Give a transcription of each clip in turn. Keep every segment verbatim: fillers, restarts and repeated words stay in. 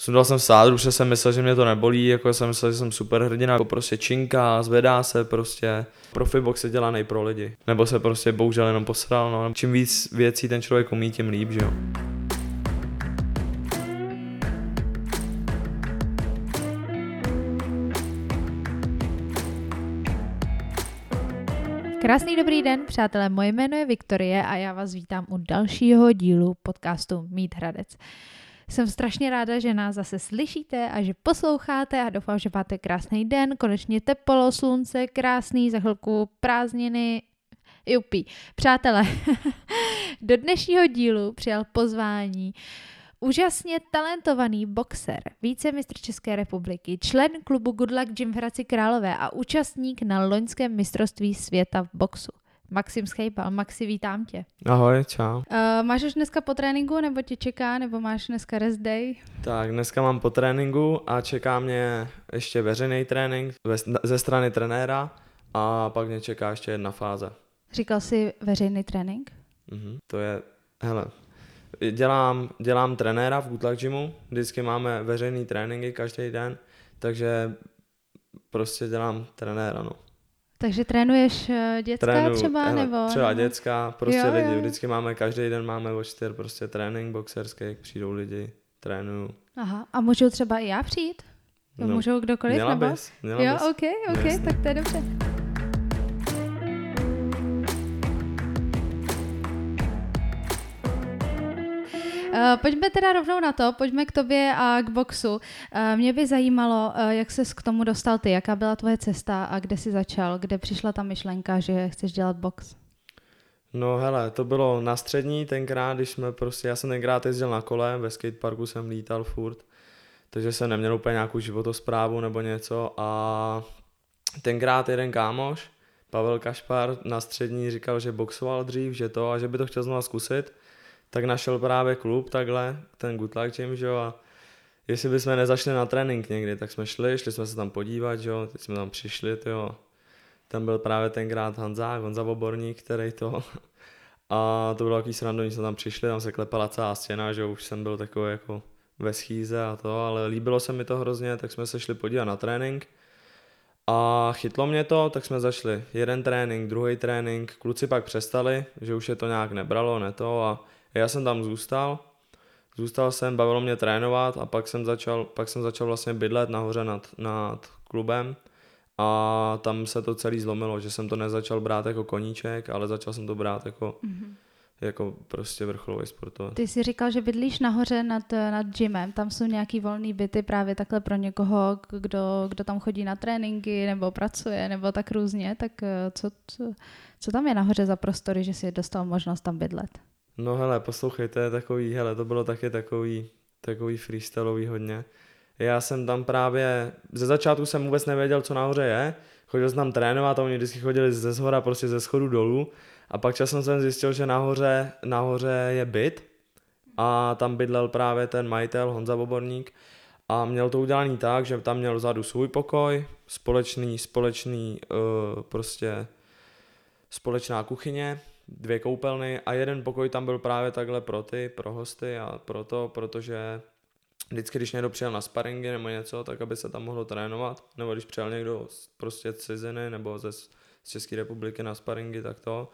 Sundal jsem sádru, protože jsem myslel, že mě to nebolí, jako jsem myslel, že jsem super hrdina, jako prostě činká, zvedá se prostě. Profibox je dělaný pro lidi, nebo se prostě bohužel jenom posral, no. Čím víc věcí ten člověk umí, tím líp, že jo. Krásný dobrý den, přátelé, moje jméno je Viktorie a já vás vítám u dalšího dílu podcastu Míthradec. Jsem strašně ráda, že nás zase slyšíte a že posloucháte a doufám, že máte krásný den, konečně teplo, slunce, krásný, za chvilku prázdniny, jupí. Přátelé, do dnešního dílu přijal pozvání úžasně talentovaný boxer, vícemistr České republiky, člen klubu Good Luck Gym v Hradci Králové a účastník na loňském mistrovství světa v boxu. Maxim Schejpal. Maxi, vítám tě. Ahoj, čau. Uh, máš už dneska po tréninku, nebo tě čeká, nebo máš dneska rest day? Tak, dneska mám po tréninku a čeká mě ještě veřejný trénink ze strany trenéra a pak mě čeká ještě jedna fáze. Říkal jsi veřejný trénink? Mhm, to je, hele... Dělám, dělám trenéra v Good Luck Gymu, vždycky máme veřejný tréninky každý den, takže prostě dělám trenéra, no. Takže trénuješ děcka Trénu, třeba, hele, nebo? Třeba děcka, prostě jo, lidi, jo. Vždycky máme, každý den máme o čtyř prostě trénink boxerský, jak přijdou lidi, trénuju. Aha, a můžu třeba i já přijít? No, můžu kdokoliv, měla nebo? Bys, měla jo, bys. ok, ok, Jasný. Tak to je dobře. Uh, pojďme teda rovnou na to, pojďme k tobě a k boxu. Uh, mě by zajímalo, uh, jak ses k tomu dostal ty, jaká byla tvoje cesta a kde jsi začal, kde přišla ta myšlenka, že chceš dělat box? No hele, to bylo na střední tenkrát, když jsme prostě, já jsem tenkrát jezdil na kole, ve skateparku jsem lítal furt, takže jsem neměl úplně nějakou životosprávu nebo něco a tenkrát jeden kámoš, Pavel Kašpar, na střední říkal, že boxoval dřív, že to a že by to chtěl znovu zkusit. Tak našel právě klub takhle, ten Good Luck Gym, že jo, a jestli bychom nezašli na trénink někdy, tak jsme šli, šli jsme se tam podívat, že jo, teď jsme tam přišli, jo. Tam byl právě tenkrát Honza, Honza Boborník, který to, a to bylo takový srandovní, jsme tam přišli, tam se klepala celá stěna, že jo, už jsem byl takový jako ve schýze a to, ale líbilo se mi to hrozně, tak jsme se šli podívat na trénink a chytlo mě to, tak jsme zašli jeden trénink, druhý trénink, kluci pak přestali, že už je to nějak nebralo, ne to a já jsem tam zůstal, zůstal jsem, bavilo mě trénovat a pak jsem začal, pak jsem začal vlastně bydlet nahoře nad, nad klubem a tam se to celý zlomilo, že jsem to nezačal brát jako koníček, ale začal jsem to brát jako, mm-hmm. jako prostě vrcholový sportovec. Ty jsi říkal, že bydlíš nahoře nad, nad gymem, tam jsou nějaký volný byty právě takhle pro někoho, kdo, kdo tam chodí na tréninky nebo pracuje nebo tak různě, tak co, co, co tam je nahoře za prostory, že jsi dostal možnost tam bydlet? No hele, poslouchej, to je takový, hele, to bylo taky takový, takový freestylový hodně. Já jsem tam právě, ze začátku jsem vůbec nevěděl, co nahoře je, chodil jsem tam trénovat a oni vždycky chodili ze shora, prostě ze schodu dolů a pak časem jsem zjistil, že nahoře, nahoře je byt a tam bydlel právě ten majitel Honza Boborník a měl to udělaný tak, že tam měl vzadu svůj pokoj, společný, společný, uh, prostě společná kuchyně, dvě koupelny a jeden pokoj tam byl právě takhle pro ty, pro hosty a proto, protože vždycky, když někdo přijel na sparingy nebo něco, tak aby se tam mohlo trénovat, nebo když přijel někdo prostě z ciziny nebo ze, z České republiky na sparingy, tak to.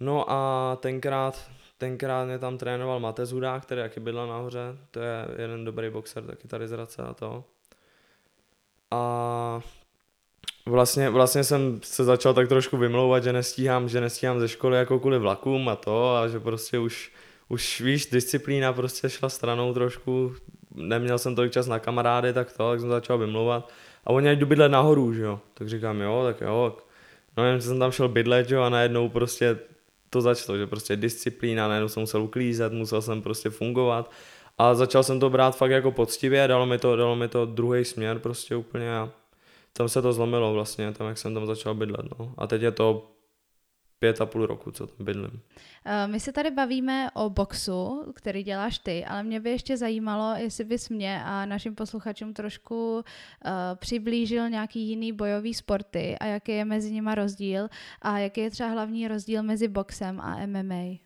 No a tenkrát, tenkrát mě tam trénoval Matez Hudák, který taky bydlel nahoře, to je jeden dobrý boxer, taky tady z Hradce a to. A... Vlastně, vlastně jsem se začal tak trošku vymlouvat, že nestíhám, že nestíhám ze školy jako kvůli vlakům a to a že prostě už, už víš, disciplína prostě šla stranou trošku, neměl jsem tolik čas na kamarády, tak to, tak jsem začal vymlouvat a oni ať jdu bydlet nahoru, že jo, tak říkám jo, tak jo, no jen jsem tam šel bydlet, jo, a najednou prostě to začalo, že prostě disciplína, najednou jsem musel uklízet, musel jsem prostě fungovat a začal jsem to brát fakt jako poctivě, dalo mi to, dalo mi to druhý směr prostě úplně a tam se to zlomilo vlastně, tam jak jsem tam začal bydlet. No. A teď je to pět a půl roku, co tam bydlím. My se tady bavíme o boxu, který děláš ty, ale mě by ještě zajímalo, jestli bys mě a našim posluchačům trošku uh, přiblížil nějaký jiný bojový sporty a jaký je mezi nima rozdíl a jaký je třeba hlavní rozdíl mezi boxem a M M A.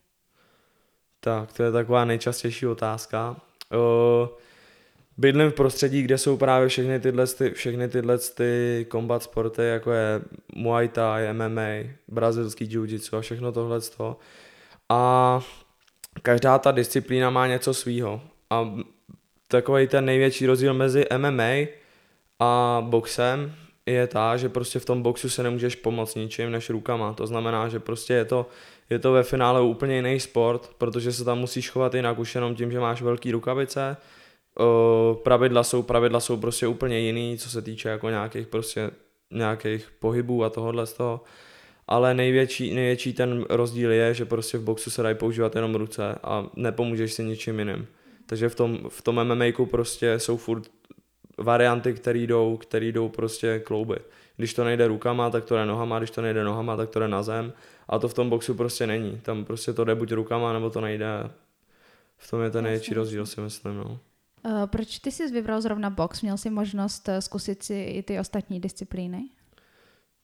Tak, to je taková nejčastější otázka. Uh, bydlím v prostředí, kde jsou právě všechny tyhle, všechny tyhle ty combat sporty, jako je Muay Thai, M M A, brazilský jiu-jitsu a všechno tohleto. A každá ta disciplína má něco svýho. A takový ten největší rozdíl mezi M M A a boxem je ta, že prostě v tom boxu se nemůžeš pomoct ničím než rukama. To znamená, že prostě je to, je to ve finále úplně jiný sport, protože se tam musíš chovat jinak už jenom tím, že máš velký rukavice. Uh, pravidla jsou, pravidla jsou prostě úplně jiný, co se týče jako nějakých prostě nějakých pohybů a tohohle z toho. Ale největší, největší ten rozdíl je, že prostě v boxu se dají používat jenom ruce a nepomůžeš si ničím jiným. Takže v tom, v tom M M A prostě jsou furt varianty, které jdou, které jdou prostě kloubit. Když to nejde rukama, tak to jde nohama, když to nejde nohama, tak to jde na zem. A to v tom boxu prostě není. Tam prostě to jde buď rukama, nebo to nejde. V tom je ten největší rozdíl, si myslím, no. Uh, proč ty jsi vybral zrovna box? Měl jsi možnost zkusit si i ty ostatní disciplíny?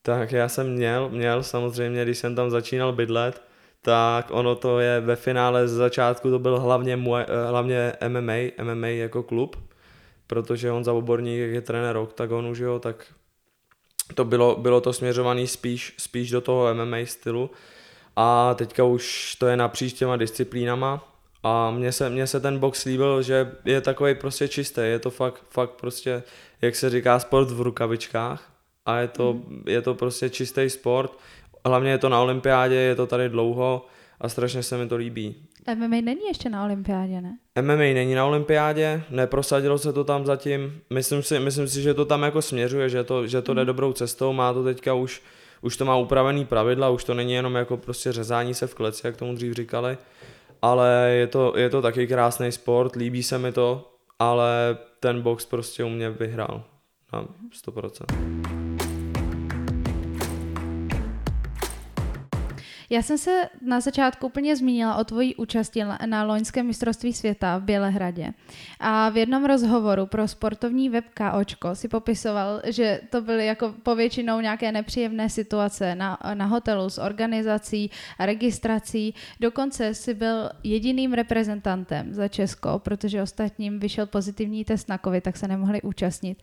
Tak já jsem měl, měl samozřejmě, když jsem tam začínal bydlet, tak ono to je ve finále ze začátku to byl hlavně, hlavně M M A, M M A jako klub, protože Honza Boborník, jak je trenér Octagonu, že jo, tak to bylo, bylo to směřované spíš, spíš do toho M M A stylu a teďka už to je napříč těma disciplínama. A mně se, mně se ten box líbil, že je takovej prostě čistý, je to fakt, fakt prostě, jak se říká, sport v rukavičkách a je to, mm. je to prostě čistý sport, hlavně je to na olympiádě, je to tady dlouho a strašně se mi to líbí. M M A není ještě na olympiádě, ne? M M A není na olympiádě, neprosadilo se to tam zatím, myslím si, myslím si že to tam jako směřuje, že to, že to mm. jde dobrou cestou, má to teďka už, už to má upravený pravidla, už to není jenom jako prostě řezání se v kleci, jak tomu dřív říkali. Ale je to, je to taky krásný sport, líbí se mi to, ale ten box prostě u mě vyhrál na sto procent. Já jsem se na začátku úplně zmínila o tvojí účasti na loňském mistrovství světa v Bělehradě. A v jednom rozhovoru pro sportovní web KOčko si popisoval, že to byly jako povětšinou nějaké nepříjemné situace na, na hotelu s organizací, registrací. Dokonce si byl jediným reprezentantem za Česko, protože ostatním vyšel pozitivní test na COVID, tak se nemohli účastnit.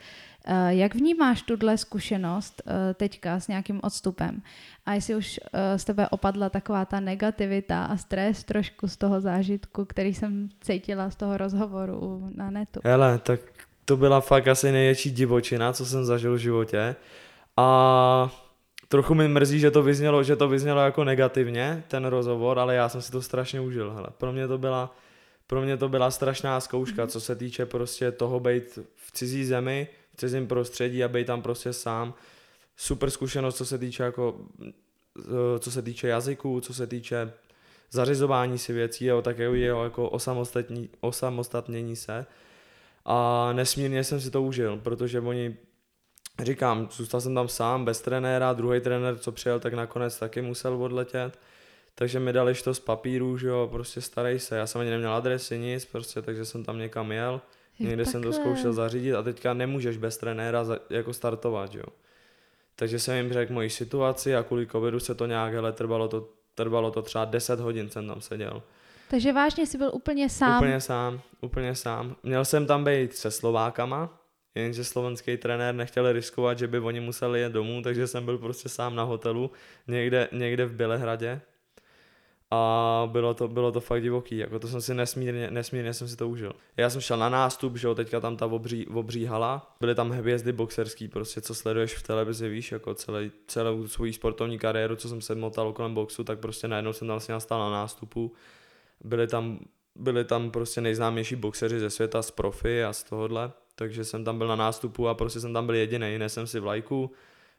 Jak vnímáš tuhle zkušenost teďka s nějakým odstupem? A jestli už z tebe opadla taková ta negativita a stres trošku z toho zážitku, který jsem cítila z toho rozhovoru na netu? Hele, tak to byla fakt asi největší divočina, co jsem zažil v životě. A trochu mi mrzí, že to vyznělo, že to vyznělo jako negativně, ten rozhovor, ale já jsem si to strašně užil. Hele, pro mě to byla, pro mě to byla strašná zkouška, co se týče prostě toho být v cizí zemi, v cizím prostředí a bej tam prostě sám. Super zkušenost, co se týče jako, co se týče jazyků, co se týče zařizování si věcí, jo, tak jo, jo, jako osamostatní, osamostatnění se. A nesmírně jsem si to užil, protože oni, říkám, zůstal jsem tam sám, bez trenéra, druhý trenér, co přijel, tak nakonec taky musel odletět. Takže mi dali to z papíru, že jo, prostě starej se. Já jsem ani neměl adresy, nic, prostě, takže jsem tam někam jel. Někde jsem to zkoušel zařídit a teďka nemůžeš bez trenéra za, jako startovat, jo. Takže jsem jim řekl moji situaci a kvůli covidu se to nějak, hele, trvalo to, trvalo to třeba deset hodin jsem tam seděl. Takže vážně jsi byl úplně sám? Úplně sám, úplně sám. Měl jsem tam být se Slovákama, jenže slovenský trenér nechtěl riskovat, že by oni museli jet domů, takže jsem byl prostě sám na hotelu, někde, někde v Bělehradě. A bylo to, bylo to fakt divoký, jako to jsem si nesmírně, nesmírně jsem si to užil. Já jsem šel na nástup, že jo, teďka tam ta obří, obří hala, byly tam hvězdy boxerský prostě, co sleduješ v televizi, víš, jako celý, celou svou sportovní kariéru, co jsem se motal kolem boxu, tak prostě najednou jsem tam si nastal na nástupu. Byli tam, byli tam prostě nejznámější boxeři ze světa z profi a z tohohle, takže jsem tam byl na nástupu a prostě jsem tam byl jedinej, nesem si vlajku,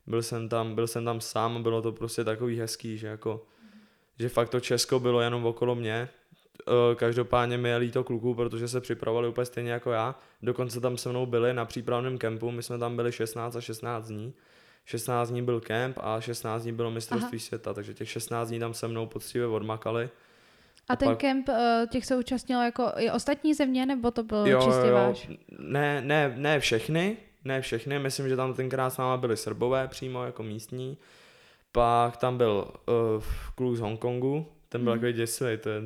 byl jsem tam, byl jsem tam sám, bylo to prostě takový hezký, že jako... že fakt to Česko bylo jenom okolo mě. Každopádně mi je líto kluků, protože se připravovali úplně stejně jako já. Dokonce tam se mnou byli na přípravném kempu, my jsme tam byli šestnáct a šestnáct dní. šestnáct dní byl kemp a šestnáct dní bylo mistrovství Aha. světa, takže těch šestnáct dní tam se mnou poctivě odmakali. A, a ten pak... kemp, těch se účastnilo jako i ostatní země, nebo to bylo jo, čistě jo. váš? Ne, ne, ne všechny, ne všechny, myslím, že tam tenkrát s náma byli Srbové přímo jako místní. Pak tam byl uh, kluk z Hongkongu, ten byl mm. takový děsilej, to je,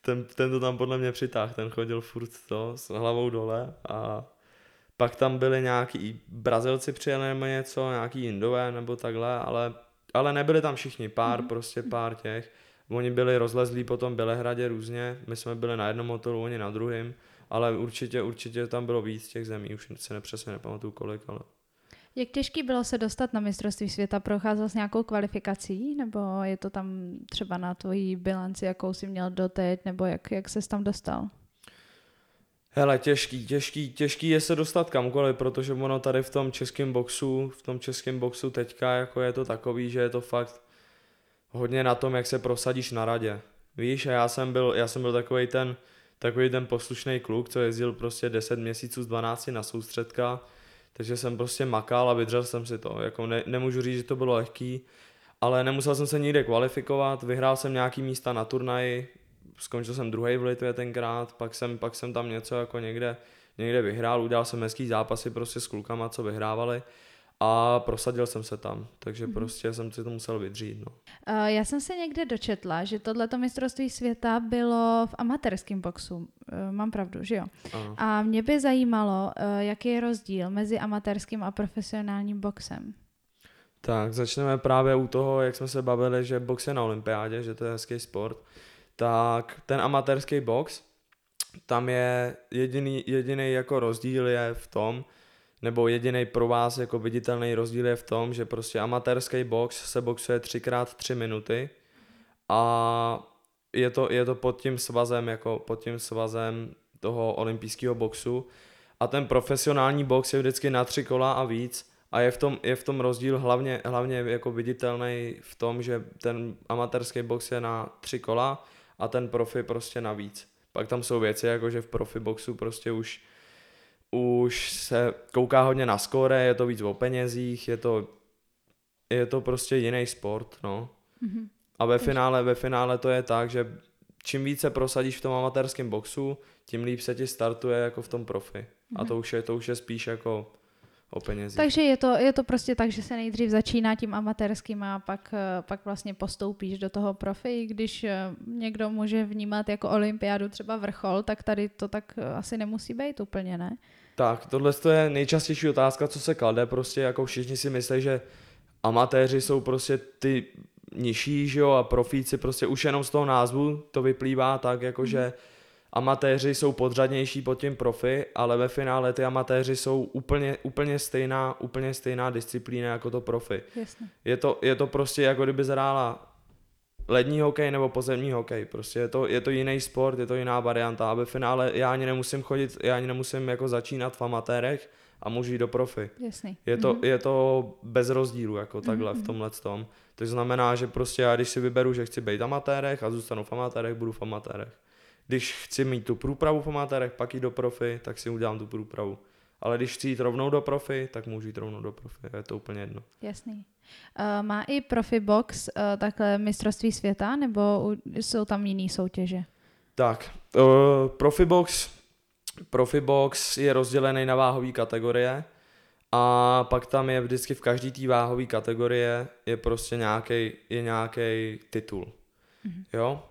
ten, ten to tam podle mě přitáhl, ten chodil furt to s hlavou dole a pak tam byli nějaký Brazilci přijeli nebo něco, nějaký Indové nebo takhle, ale, ale nebyli tam všichni, pár mm. prostě pár těch. Oni byli rozlezlí po tom Bělehradě různě, my jsme byli na jednom motoru, oni na druhém, ale určitě, určitě tam bylo víc těch zemí, už se přesně nepamatuju kolik, ale... Jak těžký bylo se dostat na mistrovství světa? Procházel jsi nějakou kvalifikací? Nebo je to tam třeba na tvojí bilanci, jakou jsi měl doteď? Nebo jak, jak ses tam dostal? Hele, těžký, těžký, těžký je se dostat kamkoliv, protože ono tady v tom českém boxu, v tom českém boxu teďka jako je to takový, že je to fakt hodně na tom, jak se prosadíš na radě. Víš, a já jsem byl, já jsem byl takovej ten, takový ten poslušný kluk, co jezdil prostě deset měsíců z dvanácti na soustředka. Takže jsem prostě makal a vydřel jsem si to. Jako ne, nemůžu říct, že to bylo lehký, ale nemusel jsem se nikde kvalifikovat. Vyhrál jsem nějaký místa na turnaji, skončil jsem druhý v Litvě tenkrát, pak jsem, pak jsem tam něco jako někde, někde vyhrál, udělal jsem hezký zápasy prostě s klukama, co vyhrávali. A prosadil jsem se tam, takže mm-hmm. prostě jsem si to musel vydřít. No. Uh, já jsem se někde dočetla, že tohleto mistrovství světa bylo v amatérském boxu. Uh, mám pravdu, že jo? Ano. A mě by zajímalo, uh, jaký je rozdíl mezi amatérským a profesionálním boxem. Tak, začneme právě u toho, jak jsme se bavili, že box je na olympiádě, že to je hezký sport. Tak ten amatérský box, tam je jediný, jediný jako rozdíl je v tom, nebo jediný pro vás jako viditelný rozdíl je v tom, že prostě amatérský box se boxuje třikrát tři minuty a je to, je to pod tím svazem, jako pod tím svazem toho olympijského boxu a ten profesionální box je vždycky na tři kola a víc a je v tom, je v tom rozdíl hlavně, hlavně jako viditelný v tom, že ten amatérský box je na tři kola a ten profi prostě na víc. Pak tam jsou věci, jako že v profi boxu prostě už Už se kouká hodně na skóre, je to víc o penězích, je to, je to prostě jiný sport, no. Mm-hmm. A ve finále, ve finále to je tak, že čím víc se prosadíš v tom amatérském boxu, tím líp se ti startuje jako v tom profi. Mm-hmm. A to už je, to už je spíš jako o penězích. Takže je to, je to prostě tak, že se nejdřív začíná tím amatérským a pak, pak vlastně postoupíš do toho profi, když někdo může vnímat jako olympiádu třeba vrchol, tak tady to tak asi nemusí být úplně, ne? Tak, tohle je nejčastější otázka, co se klade, prostě jako všichni si myslí, že amatéři jsou prostě ty nižší, že jo, a profíci prostě už jenom z toho názvu to vyplývá tak, jako hmm. že amatéři jsou podřadnější pod tím profi, ale ve finále ty amatéři jsou úplně, úplně, stejná, úplně stejná disciplína jako to profi. Je to, je to prostě jako kdyby zhrála lední hokej nebo pozemní hokej. Prostě je to, je to jiný sport, je to jiná varianta. A ve finále já ani nemusím chodit, já ani nemusím jako začínat v amatérech a můžu jít do profi. Jasný. Je, to, mm-hmm. je to bez rozdílu jako takhle mm-hmm. v tomhle tom. To znamená, že prostě já když si vyberu, že chci být v amatérech a zůstanu v amatérech, budu v amatérech. Když chci mít tu průpravu v amatérech, pak jít do profi, tak si udělám tu průpravu. Ale když chci jít rovnou do profi, tak můžu jít rovnou do profi. Je to úplně jedno. Jasný. Uh, má i profi box uh, takhle mistrovství světa, nebo jsou tam jiný soutěže? Tak, uh, profi box, profi box je rozdělený na váhové kategorie a pak tam je vždycky v každý té váhové kategorie je prostě nějaký, je nějaký titul. Mhm. Jo?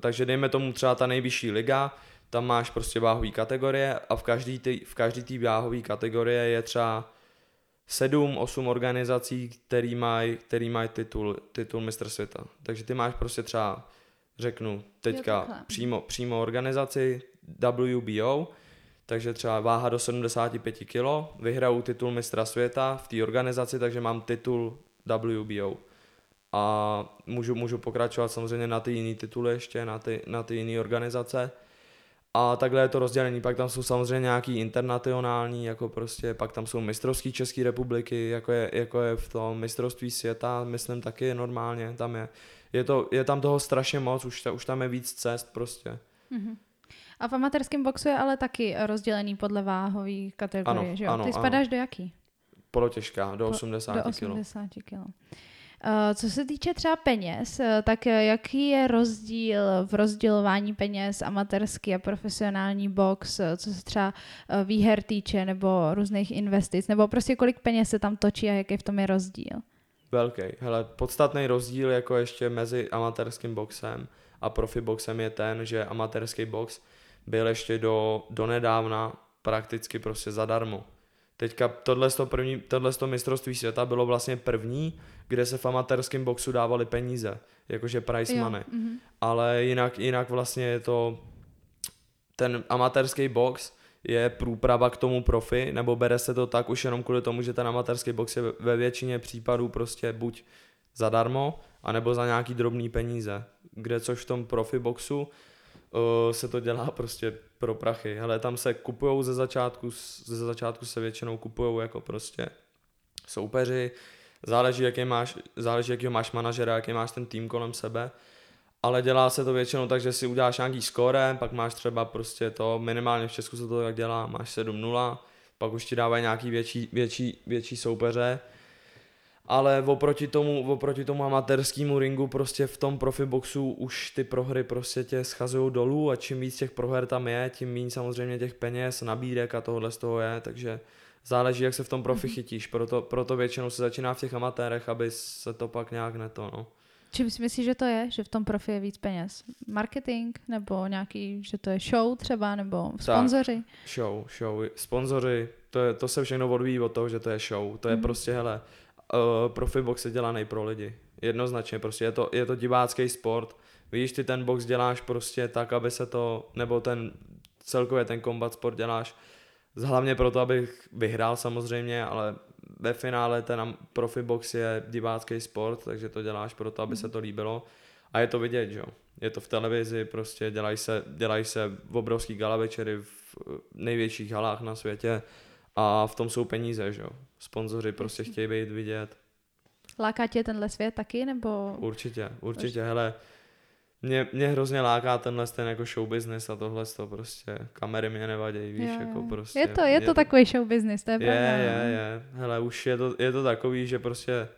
Takže dejme tomu třeba ta nejvyšší liga, tam máš prostě váhové kategorie a v každý ty, v každý té váhové kategorie je třeba sedm osm organizací, který mají který maj titul, titul mistr světa. Takže ty máš prostě třeba, řeknu teďka přímo, přímo organizaci W B O, takže třeba váha do sedmdesát pět kilo, vyhraju titul mistra světa v té organizaci, takže mám titul W B O. A můžu, můžu pokračovat samozřejmě na ty jiný tituly ještě, na ty, na ty jiný organizace. A takhle je to rozdělení. Pak tam jsou samozřejmě nějaký internacionální, jako prostě, pak tam jsou mistrovský České republiky, jako je, jako je v tom mistrovství světa, myslím taky normálně, tam je. Je, to, je tam toho strašně moc, už, ta, už tam je víc cest prostě. Mm-hmm. A v amatérském boxu je ale taky rozdělený podle váhové kategorie, ano, že jo? Ano, ty spadáš ano. do jaký? Polotěžká, do osmdesáti kilo. Do osmdesáti kilo. Co se týče třeba peněz, tak jaký je rozdíl v rozdělování peněz amatérský a profesionální box, co se třeba výher týče nebo různých investic, nebo prostě kolik peněz se tam točí a jaký v tom je rozdíl? Velký. Hele, podstatný rozdíl jako ještě mezi amatérským boxem a profiboxem je ten, že amatérský box byl ještě do, do nedávna prakticky prostě zadarmo. Teďka tohleto, první, tohleto mistrovství světa bylo vlastně první, kde se v amatérském boxu dávaly peníze, jakože prize money. Jo, mm-hmm. Ale jinak, jinak vlastně je to, ten amatérský box je průprava k tomu profi, nebo bere se to tak už jenom kvůli tomu, že ten amatérský box je ve většině případů prostě buď zadarmo, anebo za nějaký drobný peníze, kde což v tom profi boxu se to dělá prostě pro prachy. Hele, tam se kupujou ze začátku, ze začátku se většinou kupujou jako prostě soupeři, záleží, jaký máš, záleží, jakýho máš manažera, jaký máš ten tým kolem sebe, ale dělá se to většinou tak, že si uděláš nějaký score, pak máš třeba prostě to, minimálně v Česku se to tak dělá, máš sedm nula, pak už ti dávají nějaký větší, větší, větší soupeře, ale oproti tomu, oproti tomu amatérskému ringu prostě v tom profiboxu už ty prohry prostě tě schazují dolů a čím víc těch proher tam je, tím méně samozřejmě těch peněz, nabídek a tohle z toho je, takže záleží, jak se v tom profi chytíš, proto, proto většinou se začíná v těch amatérech, aby se to pak nějak neto, no. Čím si myslíš, že to je, že v tom profi je víc peněz? Marketing nebo nějaký, že to je show třeba, nebo sponzoři? Tak, show, show, sponzoři, to, je, to se všechno odvíjí od toho, že to je show, to je mm-hmm. prostě, hele, Uh, profi box je dělaný pro lidi. Jednoznačně prostě je to, je to divácký sport. Víš, ty ten box děláš prostě tak, aby se to, nebo ten celkově ten combat sport děláš hlavně proto, abych vyhrál samozřejmě, ale ve finále ten profi box je divácký sport, takže to děláš proto, aby se to líbilo. A je to vidět, že jo. Je to v televizi, prostě dělají se, dělají se v obrovský gala večery v největších halách na světě. A v tom jsou peníze, že jo. Sponzoři prostě chtějí být vidět. Láká tě tenhle svět taky, nebo? Určitě, určitě, určitě. Hele, mě, mě hrozně láká tenhle ten jako show business a tohle to prostě, kamery mě nevadějí, víš, je, jako prostě. Je to, je, je to takový show business, to je, je pravda. Je, je, hele, už je to, je to takový, že prostě.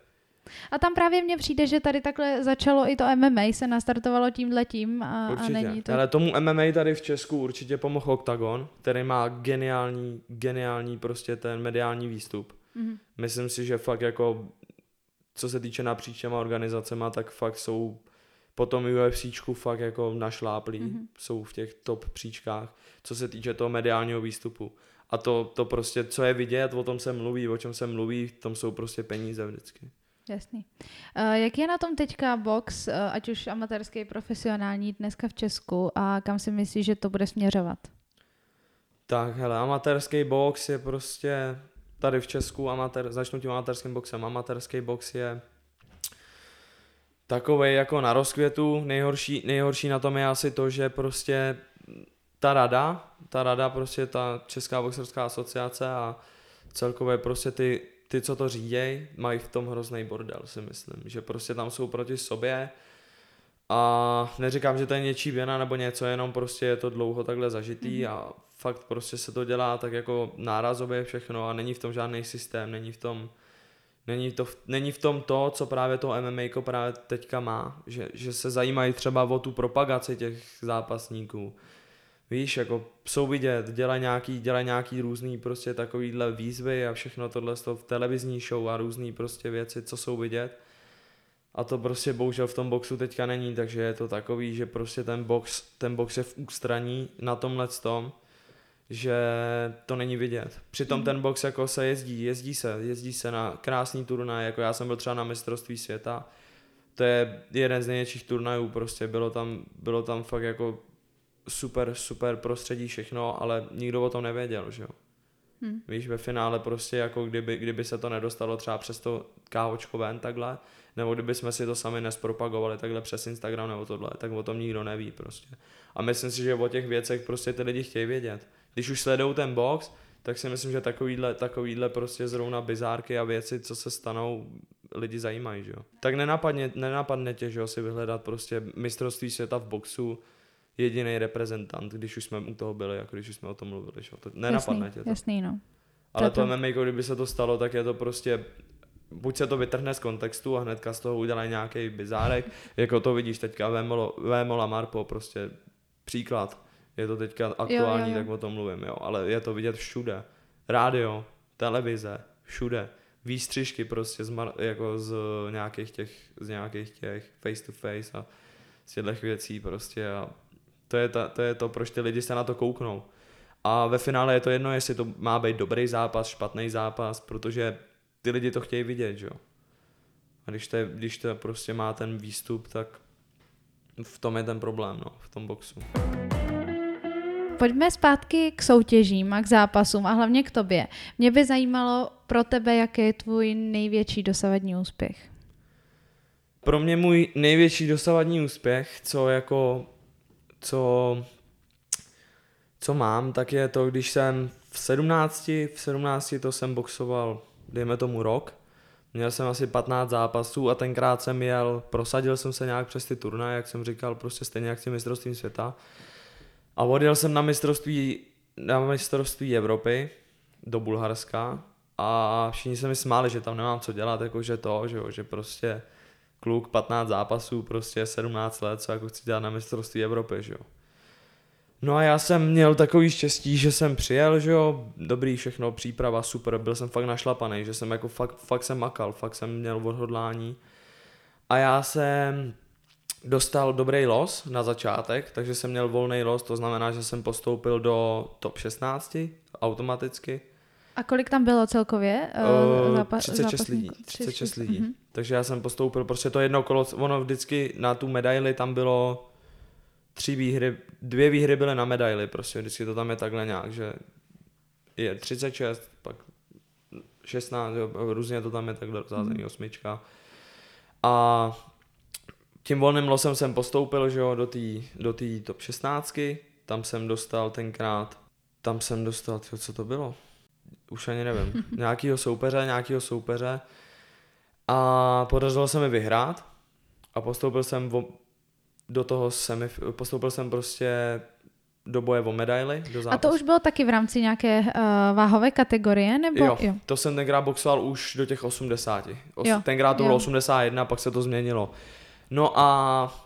A tam právě mně přijde, že tady takhle začalo i to M M A, se nastartovalo tímhletím a, a není to. Ale tomu M M A tady v Česku určitě pomohl Octagon, který má geniální, geniální prostě ten mediální výstup. Mm-hmm. Myslím si, že fakt jako, co se týče napříč těma organizacema, tak fakt jsou po tom UFCčku fakt jako našláplí, mm-hmm. jsou v těch top příčkách, co se týče toho mediálního výstupu. A to, to prostě, co je vidět, o tom se mluví, o čem se mluví, v tom jsou prostě peníze vždycky. Jasný. Uh, jak je na tom teďka box, uh, ať už amatérský, profesionální, dneska v Česku a kam si myslíš, že to bude směřovat? Tak hele, amatérský box je prostě tady v Česku, amatér, začnu tím amatérským boxem, amatérský box je takovej jako na rozkvětu, nejhorší, nejhorší na tom je asi to, že prostě ta rada, ta rada prostě ta Česká boxerská asociace a celkově prostě ty ty, co to říděj, mají v tom hrozný bordel, si myslím, že prostě tam jsou proti sobě a neříkám, že to je něčí věna nebo něco, jenom prostě je to dlouho takhle zažitý mm-hmm. a fakt prostě se to dělá tak jako nárazově všechno a není v tom žádný systém, není v tom, není to, není v tom to, co právě to M M A právě teďka má, že, že se zajímají třeba o tu propagaci těch zápasníků. Víš, jako jsou vidět, dělají nějaký, dělají nějaký různý prostě takovýhle výzvy a všechno tohle v televizní show a různý prostě věci, co jsou vidět. A to prostě bohužel v tom boxu teďka není, takže je to takový, že prostě ten box, ten box je v ústraní na tomhle tom, že to není vidět. Přitom ten box jako se jezdí, jezdí se, jezdí se na krásný turnaj, jako já jsem byl třeba na mistrovství světa. To je jeden z největších turnajů, prostě bylo tam, bylo tam fakt jako super, super prostředí všechno, ale nikdo o tom nevěděl, že jo. Hmm. Víš, ve finále prostě jako kdyby, kdyby se to nedostalo třeba přes to kávočko ven takhle, nebo kdyby jsme si to sami nespropagovali takhle přes Instagram nebo tohle, tak o tom nikdo neví prostě. A myslím si, že o těch věcech prostě ty lidi chtějí vědět. Když už sledou ten box, tak si myslím, že takovýhle, takovýhle prostě zrovna bizárky a věci, co se stanou, lidi zajímají, že jo. Tak nenapadne, nenapadne tě, že jo, si vyhledat prostě mistrovství světa v boxu, jediný reprezentant, když už jsme u toho byli, jako když už jsme o tom mluvili, že? To nenapadne tě to. Jasný, no. Ale to M M A, kdyby se to stalo, tak je to prostě, buď se to vytrhne z kontextu a hnedka z toho udělají nějaký bizárek, jako to vidíš teďka Vémola Marpo, prostě příklad, je to teďka aktuální, jo, jo, jo. Tak o tom mluvím, jo, ale je to vidět všude, rádio, televize, všude, výstřižky prostě z, jako z nějakých těch, z nějakých těch face to face a z těchto věcí prostě a to je, ta, to je to, proč ty lidi se na to kouknou. A ve finále je to jedno, jestli to má být dobrý zápas, špatný zápas, protože ty lidi to chtějí vidět, jo. A když to, je, když to prostě má ten výstup, tak v tom je ten problém, no, v tom boxu. Pojďme zpátky k soutěžím a k zápasům a hlavně k tobě. Mě by zajímalo pro tebe, jaký je tvůj největší dosavadní úspěch. Pro mě můj největší dosavadní úspěch, co jako, co, co mám, tak je to, když jsem v sedmnácti, v sedmnácti to jsem boxoval, dejme tomu rok, měl jsem asi patnáct zápasů a tenkrát jsem jel, prosadil jsem se nějak přes ty turnaje, jak jsem říkal, prostě stejně jak s tím mistrovstvím světa. A odjel jsem na mistrovství, na mistrovství Evropy do Bulharska a všichni se mi smáli, že tam nemám co dělat, jakože to, že, že prostě kluk patnáct zápasů, prostě sedmnáct let, co jako chci dělat na mistrovství Evropy, že jo. No a já jsem měl takový štěstí, že jsem přijel, že jo, dobrý všechno, příprava, super, byl jsem fakt našlapanej, že jsem jako fakt, fakt jsem makal, fakt jsem měl odhodlání a já jsem dostal dobrý los na začátek, takže jsem měl volný los, to znamená, že jsem postoupil do top šestnácti automaticky. A kolik tam bylo celkově? Uh, zápas, třicet šest lidí. třicet šest lidí. Mm-hmm. Takže já jsem postoupil, prostě to jedno kolo, ono vždycky na tu medaili tam bylo tři výhry, dvě výhry byly na medaili, prostě vždycky to tam je takhle nějak, že je třicet šest, pak šestnáct, různě to tam je takhle rozházený, mm-hmm. osmička. A tím volným losem jsem postoupil, že jo, do té do té top šestnáct, tam jsem dostal tenkrát, tam jsem dostal, tyjo, co to bylo? Už ani nevím, nějakýho soupeře, nějakýho soupeře a podařilo se mi vyhrát a postoupil jsem vo, do toho semif- postoupil jsem prostě do boje o medaily, do zápasu. A to už bylo taky v rámci nějaké uh, váhové kategorie? Nebo? Jo, jo, to jsem tenkrát boxoval už do těch osmdesáti, Os- jo, tenkrát to jo. Bylo osmdesát jedna, pak se to změnilo. No a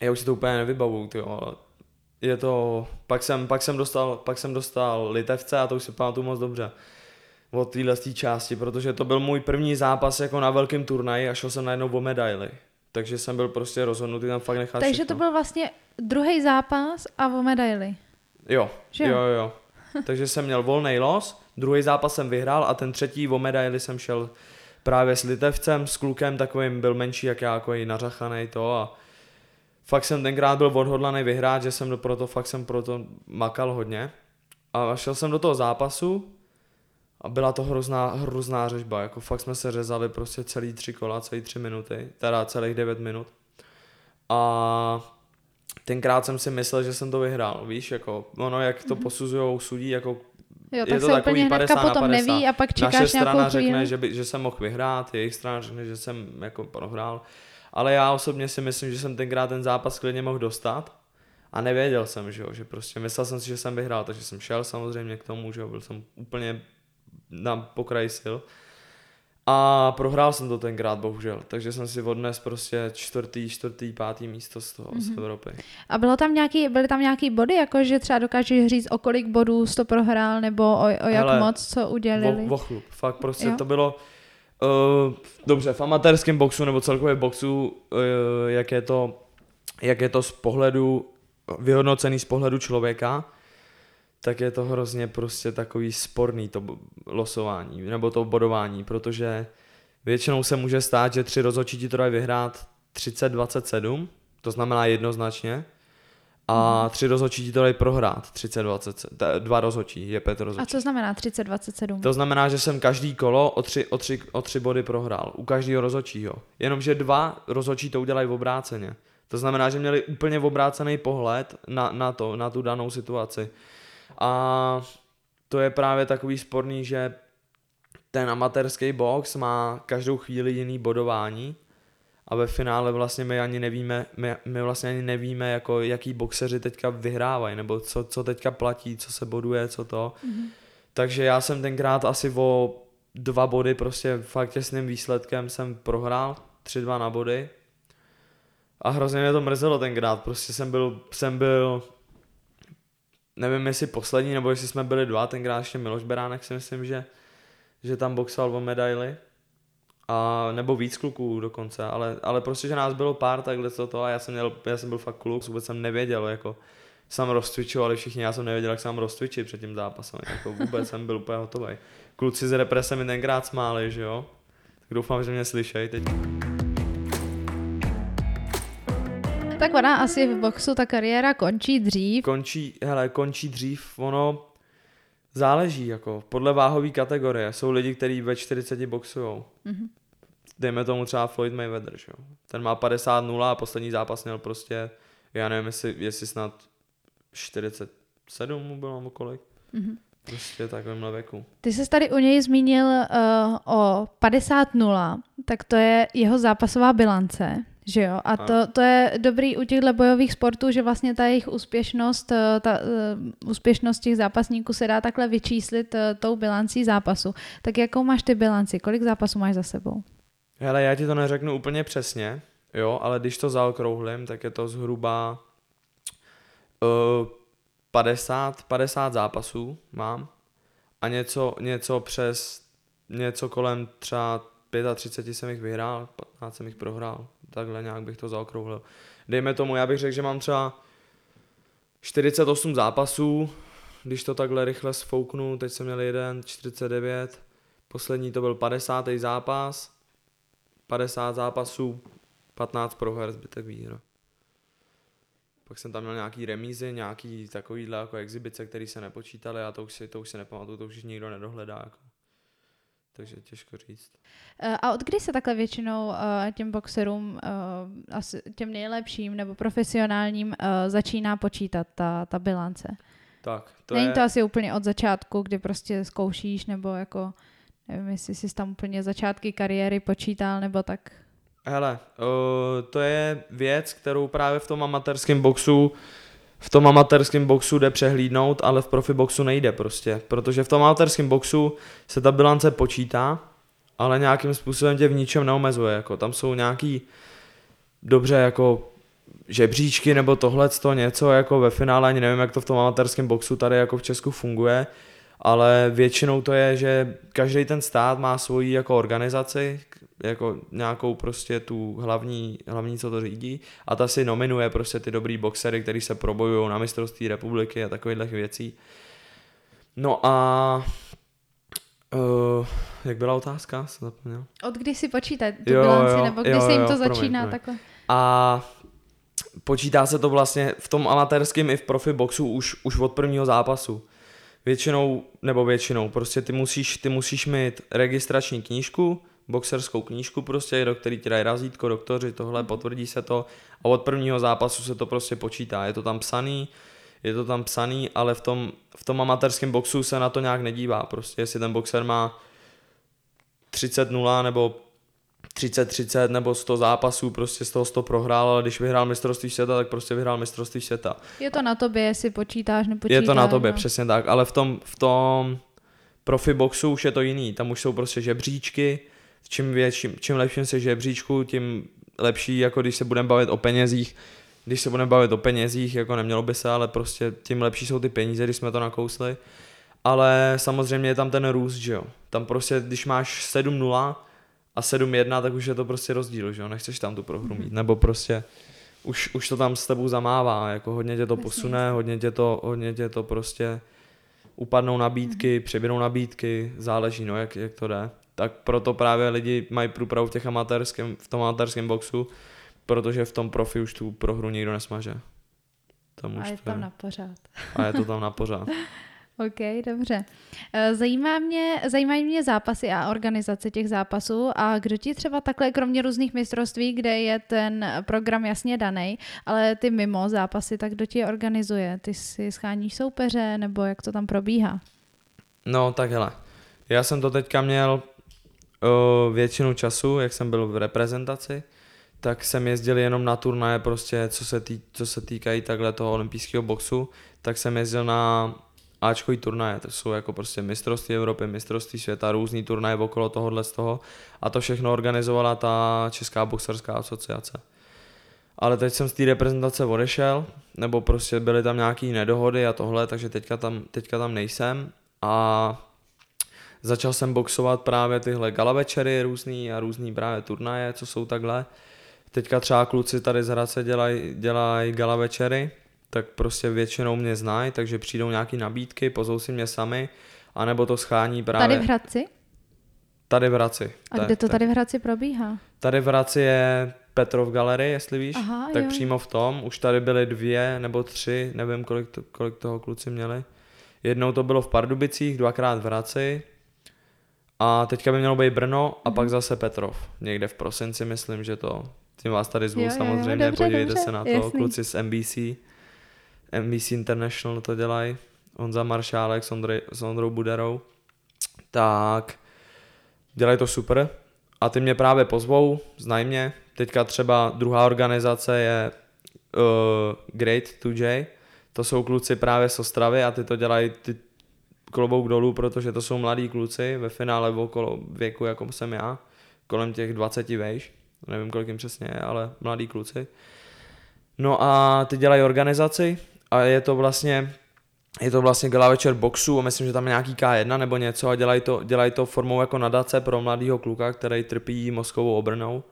já už si to úplně nevybavuju, tyjo, ale je to, pak jsem, pak jsem dostal, pak jsem dostal Litevce a to už si pamatuju moc dobře od téhle části, protože to byl můj první zápas jako na velkém turnaji a šel jsem najednou o medaily, takže jsem byl prostě rozhodnutý tam fakt nechat. Takže šiknu. To byl vlastně druhý zápas a o medaily. Jo, že? jo, jo, takže jsem měl volný los, druhý zápas jsem vyhrál a ten třetí o medaily jsem šel právě s Litevcem, s klukem takovým, byl menší jak já, jako i nařachanej to a fakt jsem tenkrát byl odhodlaný vyhrát, že jsem proto, fakt jsem proto makal hodně a šel jsem do toho zápasu a byla to hrozná, hrozná řežba, jako fakt jsme se řezali prostě celý tři kola, celý tři minuty, teda celých devět minut a tenkrát jsem si myslel, že jsem to vyhrál, víš, jako ono jak to posuzujou sudí, jako jo, tak je to se takový úplně padesát potom na padesát. Neví a pak čekáš. Naše strana řekne, že, by, že jsem mohl vyhrát, jejich strana řekne, že jsem jako prohrál. Ale já osobně si myslím, že jsem tenkrát ten zápas klidně mohl dostat a nevěděl jsem, že jo, že prostě myslel jsem si, že jsem vyhrál, takže jsem šel samozřejmě k tomu, že jo, byl jsem úplně na pokraji sil. A prohrál jsem to tenkrát, bohužel, takže jsem si odnes prostě čtvrtý, čtvrtý, pátý místo z toho, mm-hmm. z Evropy. A bylo tam nějaký, byly tam nějaký body, jakože třeba dokážeš říct, o kolik bodů jsi to prohrál, nebo o, o jak hele, moc, co udělili? Vo, vochlup, fakt prostě jo? To bylo, uh, dobře, v amatérském boxu nebo celkově boxu, uh, jak, je to, jak je to z pohledu, vyhodnocený z pohledu člověka, tak je to hrozně prostě takový sporný to losování, nebo to bodování, protože většinou se může stát, že tři rozhodčí ti to dají vyhrát třicet dvacet sedm, to znamená jednoznačně, a tři rozhodčí ti to dají prohrát třicet dvacet sedm, dva rozhodčí, je pět rozhodčí. A co znamená třicet dvacet sedm? To znamená, že jsem každý kolo o tři, o tři, o tři body prohrál, u každého rozhodčího, jenomže dva rozhodčí to udělají obráceně. To znamená, že měli úplně obrácený pohled na, na to, na tu danou situaci. A to je právě takový sporný, že ten amatérský box má každou chvíli jiný bodování a ve finále vlastně my ani nevíme, my, my vlastně ani nevíme, jako jaký boxeři teďka vyhrávají, nebo co, co teďka platí, co se boduje, co to. Mm-hmm. Takže já jsem tenkrát asi o dva body, prostě fakt těsným výsledkem jsem prohrál, tři dva na body. A hrozně mě to mrzelo tenkrát, prostě jsem byl, jsem byl... Nevím, jestli poslední, nebo jestli jsme byli dva, tenkrát ještě Miloš Beránek si myslím, že, že tam boxoval o medaily. A nebo víc kluků dokonce, ale, ale prostě, že nás bylo pár takhle toto a já jsem, měl, já jsem byl fakt kluk, vůbec jsem nevěděl, jako sám rozcvičovali všichni, já jsem nevěděl, jak sám rozcvičit před tím zápasem, jako vůbec jsem byl úplně hotový. Kluci z represe mi tenkrát smáli, že jo, tak doufám, že mě slyšej teď. Tak ona asi v boxu ta kariéra končí dřív. Končí, hele, končí dřív, ono záleží, jako podle váhové kategorie, jsou lidi, kteří ve čtyřiceti boxujou. Mm-hmm. Dejme tomu třeba Floyd Mayweather, že jo? Ten má padesát nula a poslední zápas měl prostě, já nevím, jestli, jestli snad čtyřicet sedm mu bylo nebo kolik. Mm-hmm. Prostě takovémhle věku. Ty ses tady u něj zmínil uh, o padesát nula, tak to je jeho zápasová bilance, že jo? A to, to je dobrý u těchto bojových sportů, že vlastně ta jejich úspěšnost, ta uh, úspěšnost těch zápasníků se dá takhle vyčíslit uh, tou bilancí zápasu. Tak jakou máš ty bilanci? Kolik zápasů máš za sebou? Hele, já ti to neřeknu úplně přesně, jo, ale když to zaokrouhlím, tak je to zhruba uh, padesát, padesát zápasů mám a něco, něco přes, něco kolem třeba třicet pět jsem jich vyhrál, patnáct jsem jich prohrál, takhle nějak bych to zaokrouhlil. Dejme tomu, já bych řekl, že mám třeba čtyřicet osm zápasů, když to takhle rychle sfouknu, teď jsem měl jeden, čtyřicet devět, poslední to byl padesátý zápas, padesát zápasů, patnáct proher, zbytek výhra. Pak jsem tam měl nějaký remízy, nějaký takovýhle jako exibice, které se nepočítaly a to už si, to už si nepamatuju, to už nikdo nedohledá. Jako. Takže těžko říct. A od kdy se takhle většinou těm boxerům, těm nejlepším nebo profesionálním začíná počítat ta, ta bilance? Tak, to Není je... to asi úplně od začátku, kdy prostě zkoušíš nebo jako... Nevím, jestli jsi tam úplně začátky kariéry počítal, nebo tak. Hele, to je věc, kterou právě v tom amatérském boxu, v tom amatérském boxu jde přehlídnout, ale v profi boxu nejde prostě. Protože v tom amatérském boxu se ta bilance počítá, ale nějakým způsobem tě v ničem neomezuje. Jako tam jsou nějaký dobře jako žebříčky nebo tohleto něco, jako ve finále ani nevím, jak to v tom amatérském boxu tady jako v Česku funguje. Ale většinou to je, že každý ten stát má svoji jako organizaci, jako nějakou prostě tu hlavní, hlavní, co to řídí a ta si nominuje prostě ty dobrý boxery, který se probojují na mistrovství republiky a takových věcí. No a uh, jak byla otázka? Se zapomněl. Od kdy si počítat tu jo, bilanci, jo, nebo kdy jo, se jim jo, to promiň, začíná promiň. Takhle? A počítá se to vlastně v tom amatérském i v profi boxu už, už od prvního zápasu. Většinou, nebo většinou, prostě ty musíš, ty musíš mít registrační knížku, boxerskou knížku prostě, do který ti dají razítko, doktoři, tohle, potvrdí se to a od prvního zápasu se to prostě počítá. Je to tam psaný, je to tam psaný, ale v tom, v tom amatérském boxu se na to nějak nedívá. Prostě jestli ten boxer má třicet nula nebo třicet třicet nebo sto zápasů, prostě z toho sto prohrál, ale když vyhrál mistrovství světa, tak prostě vyhrál mistrovství světa. Je to na tobě, jestli počítáš, nepočítáš. Je to na tobě, no. Přesně tak, ale v tom, v tom profi boxu už je to jiný, tam už jsou prostě žebříčky, čím, větším, čím lepším se žebříčku, tím lepší, jako když se budeme bavit o penězích, když se budeme bavit o penězích, jako nemělo by se, ale prostě tím lepší jsou ty peníze, když jsme to nakousli, ale samozřejmě je tam ten růst, že jo, tam prostě, když máš sedm nula, a sedm jedna, tak už je to prostě rozdíl, že jo, nechceš tam tu prohru mít, nebo prostě už, už to tam s tebou zamává, jako hodně tě to posune, hodně tě to, hodně tě to prostě upadnou nabídky, přeběnou nabídky, záleží, no, jak, jak to jde. Tak proto právě lidi mají průpravu v, těch amatérském, v tom amatérském boxu, protože v tom profi už tu prohru nikdo nesmaže. Tam už a je to tam na pořád. A je to tam na pořád. OK, dobře. Zajímá mě, zajímají mě zápasy a organizace těch zápasů a kdo ti třeba takhle, kromě různých mistrovství, kde je ten program jasně daný, ale ty mimo zápasy, tak kdo ti je organizuje? Ty si sháníš soupeře nebo jak to tam probíhá? No tak hele, já jsem to teďka měl uh, většinu času, jak jsem byl v reprezentaci, tak jsem jezdil jenom na turnaje prostě, co se, tý, co se týkají takhle toho olympijského boxu, tak jsem jezdil na Ačkový turnaje, to jsou jako prostě mistrovství Evropy, mistrovství světa, různý turnaje okolo tohohle z toho a to všechno organizovala ta Česká boxerská asociace. Ale teď jsem z té reprezentace odešel, nebo prostě byly tam nějaký nedohody a tohle, takže teďka tam, teďka tam nejsem a Začal jsem boxovat právě tyhle galavečery různý a různý právě turnaje, co jsou takhle. Teďka třeba kluci tady z Hradce dělají dělaj galavečery, tak prostě většinou mě znají, takže přijdou nějaký nabídky, pozvou si mě sami, anebo to schání právě... Tady v Hradci? Tady v Hradci. A tak, kde to tak. Tady v Hradci probíhá? Tady v Hradci je Petrov galerie, jestli víš. Aha, tak jo. Přímo v tom, už tady byly dvě nebo tři, nevím, kolik, to, kolik toho kluci měli. Jednou to bylo v Pardubicích, dvakrát v Hradci a teďka by mělo být Brno a mm. pak zase Petrov. Někde v prosinci, myslím, že to... Tím vás tady zvu jo, samozřejmě, jo, dobře, podívejte dobře, se na to, jasný. Kluci z M B C. M B C International to dělají, Honza Maršálek s, Ondry, s Ondrou Buderou. Tak, dělají to super. A ty mě právě pozvou, znají mě. Teďka třeba druhá organizace je uh, Great dvě J. To jsou kluci právě z Ostravy a ty to dělají ty klobouk dolů, protože to jsou mladí kluci ve finále okolo věku, jako jsem já, kolem těch dvaceti vejš. Nevím, kolik jim přesně je, ale mladí kluci. No a ty dělají organizaci a je to vlastně je to vlastně gala večer boxu, myslím, že tam je nějaký ká jedna nebo něco a dělají to, dělají to formou jako nadace pro mladýho kluka, který trpí mozkovou obrnou.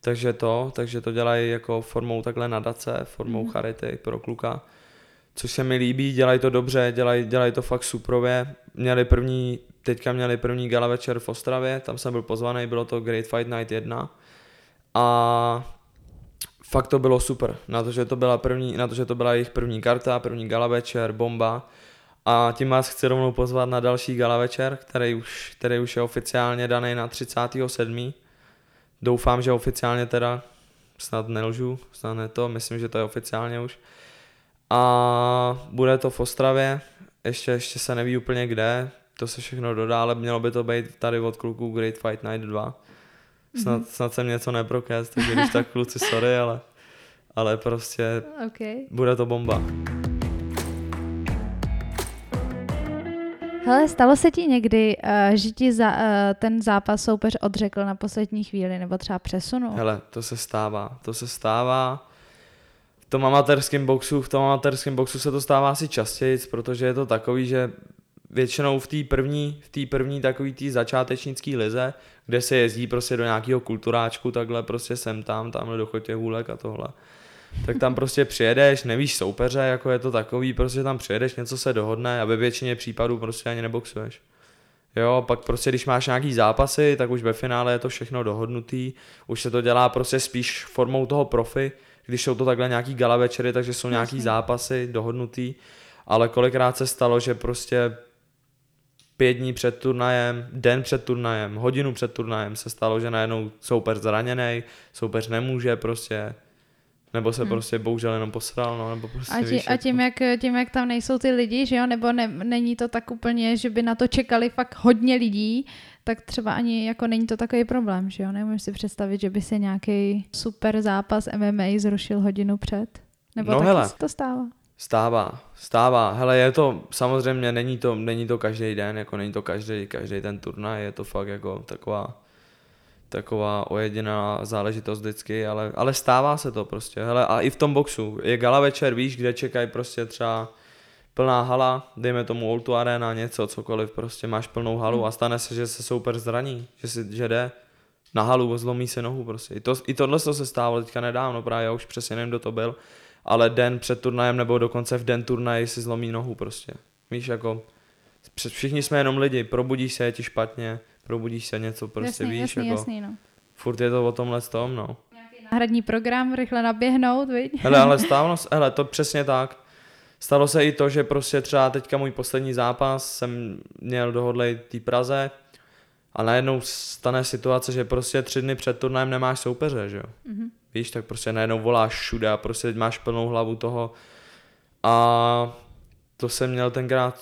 Takže to, takže to dělají jako formou takhle nadace, formou mm. charity pro kluka, což se mi líbí, dělají to dobře, dělají, dělají to fakt suprově. Měli první, teďka měli první gala večer v Ostravě, tam jsem byl pozvaný, bylo to Great Fight Night jedna. A fakt to bylo super, na to, že to byla první, na to, že to byla jejich první karta, první gala večer, bomba. A tím vás chci rovnou pozvat na další gala večer, který už, který už je oficiálně daný na třicátého sedmého Doufám, že oficiálně teda, snad nelžu, snad ne to, myslím, že to je oficiálně už. A bude to v Ostravě, ještě, ještě se neví úplně kde, to se všechno dodá, ale mělo by to být tady od kluků Great Fight Night dva. Snad, snad jsem něco neprokaz, takže když tak kluci, sorry, ale, ale prostě okay. Bude to bomba. Hele, stalo se ti někdy, uh, že ti za, uh, ten zápas soupeř odřekl na poslední chvíli nebo třeba přesunul? Hele, to se stává, to se stává. V tom amatérském boxu, v tom amatérském boxu se to stává asi častěji, protože je to takový, že většinou v té první, v té první takový té začátečnické lize, kde se jezdí prostě do nějakého kulturáčku, takhle prostě sem tam, tamhle do Chotěhůlek a tohle. Tak tam prostě přijedeš, nevíš soupeře, jako je to takový, prostě tam přijedeš, něco se dohodne a ve většině případů prostě ani neboxuješ. Jo, pak prostě když máš nějaký zápasy, tak už ve finále je to všechno dohodnutý, už se to dělá prostě spíš formou toho profi, když jsou to takhle nějaký gala večery, takže jsou nějaký zápasy dohodnutý, ale kolikrát se stalo, že prostě pět dní před turnajem, den před turnajem, hodinu před turnajem se stalo, že najednou soupeř zraněnej, soupeř nemůže prostě, nebo se hmm. prostě bohužel jenom posral, no, nebo prostě a, tí, víš, a tím, jak, tím, jak tam nejsou ty lidi, že jo, nebo ne, není to tak úplně, že by na to čekali fakt hodně lidí, tak třeba ani jako není to takový problém, že jo, nemůžu si představit, že by se nějaký super zápas M M A zrušil hodinu před, nebo no taky se to stává. Stává, stává. Hele, je to, samozřejmě není to, není to každý den, jako není to každý, každý ten turnaj, je to fakt jako taková, taková ojediná záležitost vždycky, ale, ale stává se to prostě. Hele, a i v tom boxu, je gala večer, víš, kde čekají prostě třeba plná hala, dejme tomu O dva Arena, něco, cokoliv, prostě máš plnou halu a stane se, že se soupeř zraní, že, si, že jde na halu, zlomí se nohu prostě. I, to, i tohle se stávalo teďka nedávno, právě já už přesně nevím, kdo to byl, ale den před turnajem nebo dokonce v den turnaje si zlomí nohu prostě. Víš, jako všichni jsme jenom lidi, probudíš se, je ti špatně, probudíš se něco, prostě jasný, víš, jasný, jako jasný, no. Furt je to o tomhle tom, no. Nějaký náhradní program, rychle naběhnout, viď? Hele, ale stávno, hele, to přesně tak. Stalo se i to, že prostě třeba teďka můj poslední zápas jsem měl dohodlej tý Praze a najednou stane situace, že prostě tři dny před turnajem nemáš soupeře, že jo? Mhm. Víš, tak prostě najednou voláš všude a prostě máš plnou hlavu toho. A to jsem měl tenkrát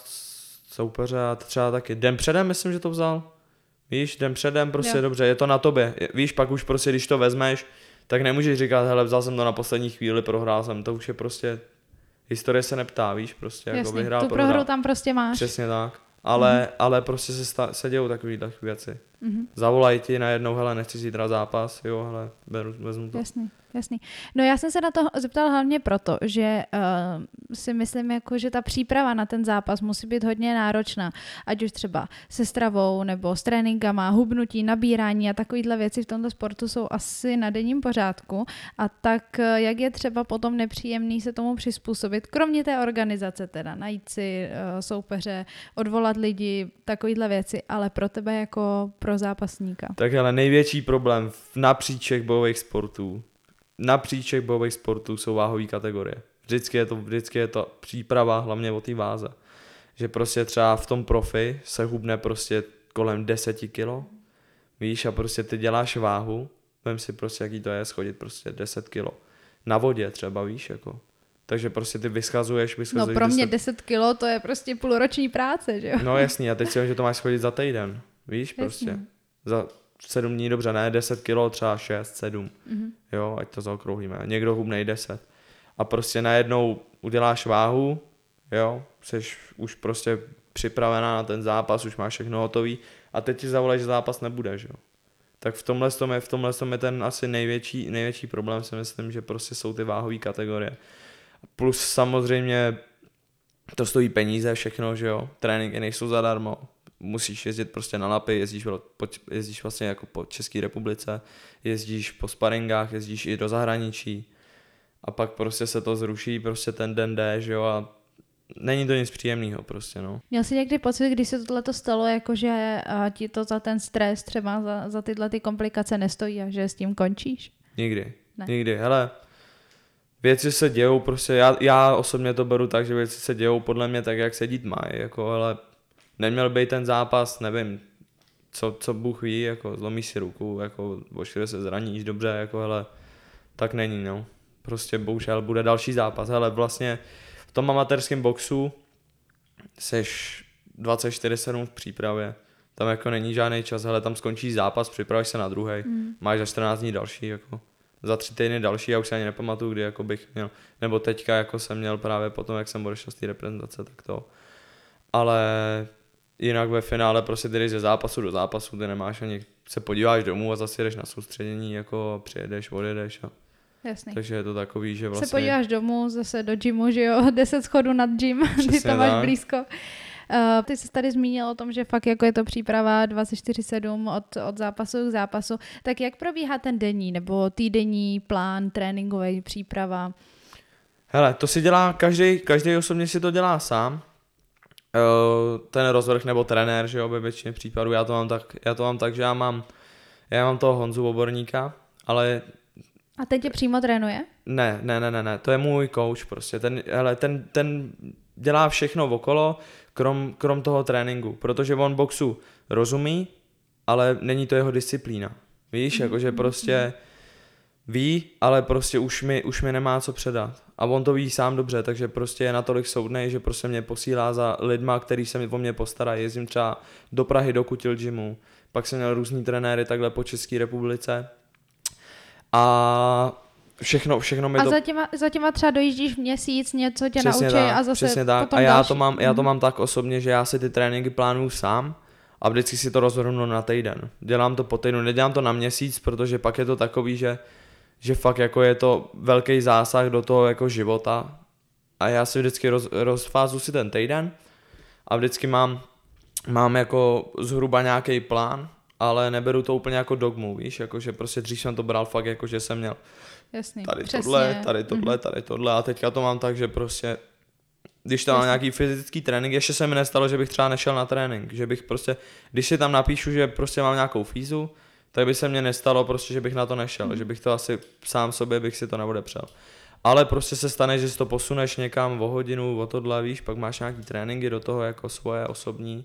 soupeře a třeba taky den předem, myslím, že to vzal. Víš, den předem, prostě jo. Dobře, je to na tobě. Víš, pak už prostě, když to vezmeš, tak nemůžeš říkat, hele, vzal jsem to na poslední chvíli, prohrál jsem, to už je prostě, historie se neptá, víš, prostě, jasný, jako vyhrál, prohrál. Tu prohru tam prostě máš. Přesně tak, ale, mm. ale prostě se, sta- se dějou takovýhle věci. Mm-hmm. Zavolají ti najednou, hele, nechci jít na zápas, jo, hele, beru, vezmu to. Jasný, jasný. No já jsem se na to zeptala hlavně proto, že uh, si myslím, jako, že ta příprava na ten zápas musí být hodně náročná, ať už třeba se stravou nebo s tréninkama, hubnutí, nabírání a takovýhle věci v tomto sportu jsou asi na denním pořádku. A tak jak je třeba potom nepříjemný se tomu přizpůsobit, kromě té organizace teda, najít si uh, soupeře, odvolat lidi, takovýhle věci, ale pro tebe jako pro zápasníka. Tak ale největší problém napříč všech bojových sportů, napříč všech bojových sportů jsou váhové kategorie. Vždycky je to, vždycky je to příprava hlavně o té váze. Že prostě třeba v tom profi se hubne prostě kolem deset kilo, víš, a prostě ty děláš váhu, vem si prostě, jaký to je schodit prostě deset kilo. Na vodě třeba, víš, jako. Takže prostě ty vyschazuješ, vyschazuješ. No pro mě deset kilo to je prostě půlroční práce, že jo? No jasný, a teď si vem, že to máš schodit za týden. Víš, jasný. Prostě. Za sedm dní, dobře, ne, deset kilo, třeba šest, sedm. Mm-hmm. Jo, ať to zaokrouhlíme. Někdo hubnej deset. A prostě najednou uděláš váhu, jo, seš už prostě připravená na ten zápas, už máš všechno hotový a teď ti zavolají, že zápas nebude, jo. Tak v tomhle tom je, v tomhle tom je ten asi největší, největší problém, si myslím, že prostě jsou ty váhové kategorie. Plus samozřejmě to stojí peníze, všechno, že jo. Tréninky nejsou zadarmo. Musíš jezdit prostě na lapy, jezdíš, po, jezdíš vlastně jako po České republice, jezdíš po sparingách, jezdíš i do zahraničí a pak prostě se to zruší, prostě ten den jde, že jo, a není to nic příjemného prostě, no. Měl jsi někdy pocit, když se tohle to stalo, jakože ti to za ten stres třeba za, za tyhle ty komplikace nestojí a že s tím končíš? Nikdy, ne. nikdy, hele, věci se dějou prostě, já, já osobně to beru tak, že věci se dějou podle mě tak, jak se dít má, jako, hele, neměl být ten zápas, nevím, co, co Bůh ví, jako zlomíš si ruku, jako boškde se zraníš, dobře, jako hele, tak není, no. Prostě bohužel bude další zápas, hele, vlastně v tom amatérském boxu seš dvacet čtyři sedm v přípravě, tam jako není žádný čas, hele, tam skončí zápas, připravíš se na druhej, mm. máš za čtrnáct dní další, jako za tři týdny další, já už se ani nepamatuju, kdy jako bych měl, nebo teďka jako jsem měl právě potom, jak jsem odešel z té reprezentace, tak to, ale... Jinak ve finále prostě ty jdeš ze zápasu do zápasu, ty nemáš ani, se podíváš domů a zase jdeš na soustředění, jako přijedeš, odjedeš. A... Jasný. Takže je to takový, že vlastně... Se podíváš domů, zase do gymu, že jo, deset schodů nad gym, ty to máš blízko. Uh, ty jsi tady zmínil o tom, že fakt jako je to příprava dvacet čtyři sedm od, od zápasu k zápasu, tak jak probíhá ten denní nebo týdenní plán, tréninkový příprava? Hele, to si dělá, každý, každý osobně si to dělá sám. Ten rozvrh nebo trenér, že jo, ve většině případů, já to mám tak, já to mám tak, že já mám, já mám toho Honzu Boborníka, ale... A teď tě přímo trénuje? Ne, ne, ne, ne, ne, to je můj coach prostě, ten, hele, ten, ten dělá všechno okolo, krom, krom toho tréninku, protože on boxu rozumí, ale není to jeho disciplína, víš, mm-hmm. jakože prostě... Ví, ale prostě už mi, už mi nemá co předat. A on to ví sám dobře, takže prostě je natolik soudnej, že prostě mě posílá za lidma, který se o mě postará. Jezdím třeba do Prahy do Kutil gymu, pak jsem měl různý trenéry takhle po České republice. A všechno, všechno mi a to... A za těma, za těma třeba dojíždíš měsíc, něco tě přesně naučí tak, a zase přesně tak. Potom a já další. To mám, já to mám tak osobně, že já si ty tréninky plánuju sám. A vždycky si to rozhodnu na týden. Dělám to po týdnu, nedělám to na měsíc, protože pak je to takový, že že fakt jako je to velký zásah do toho jako života a já si vždycky roz, rozfázu si ten týden a vždycky mám, mám jako zhruba nějaký plán, ale neberu to úplně jako dogmu, víš, jakože prostě dřív jsem to bral fakt jako, že jsem měl jasný, tady přesně. tohle, tady tohle, mm-hmm. tady tohle a teďka to mám tak, že prostě když tam mám nějaký fyzický trénink, ještě se mi nestalo, že bych třeba nešel na trénink, že bych prostě, když si tam napíšu, že prostě mám nějakou fízu, tak by se mně nestalo prostě, že bych na to nešel, mm. že bych to asi sám sobě bych si to neodepřel. Ale prostě se stane, že si to posuneš někam o hodinu, o tohle, víš, pak máš nějaký tréninky do toho jako svoje osobní.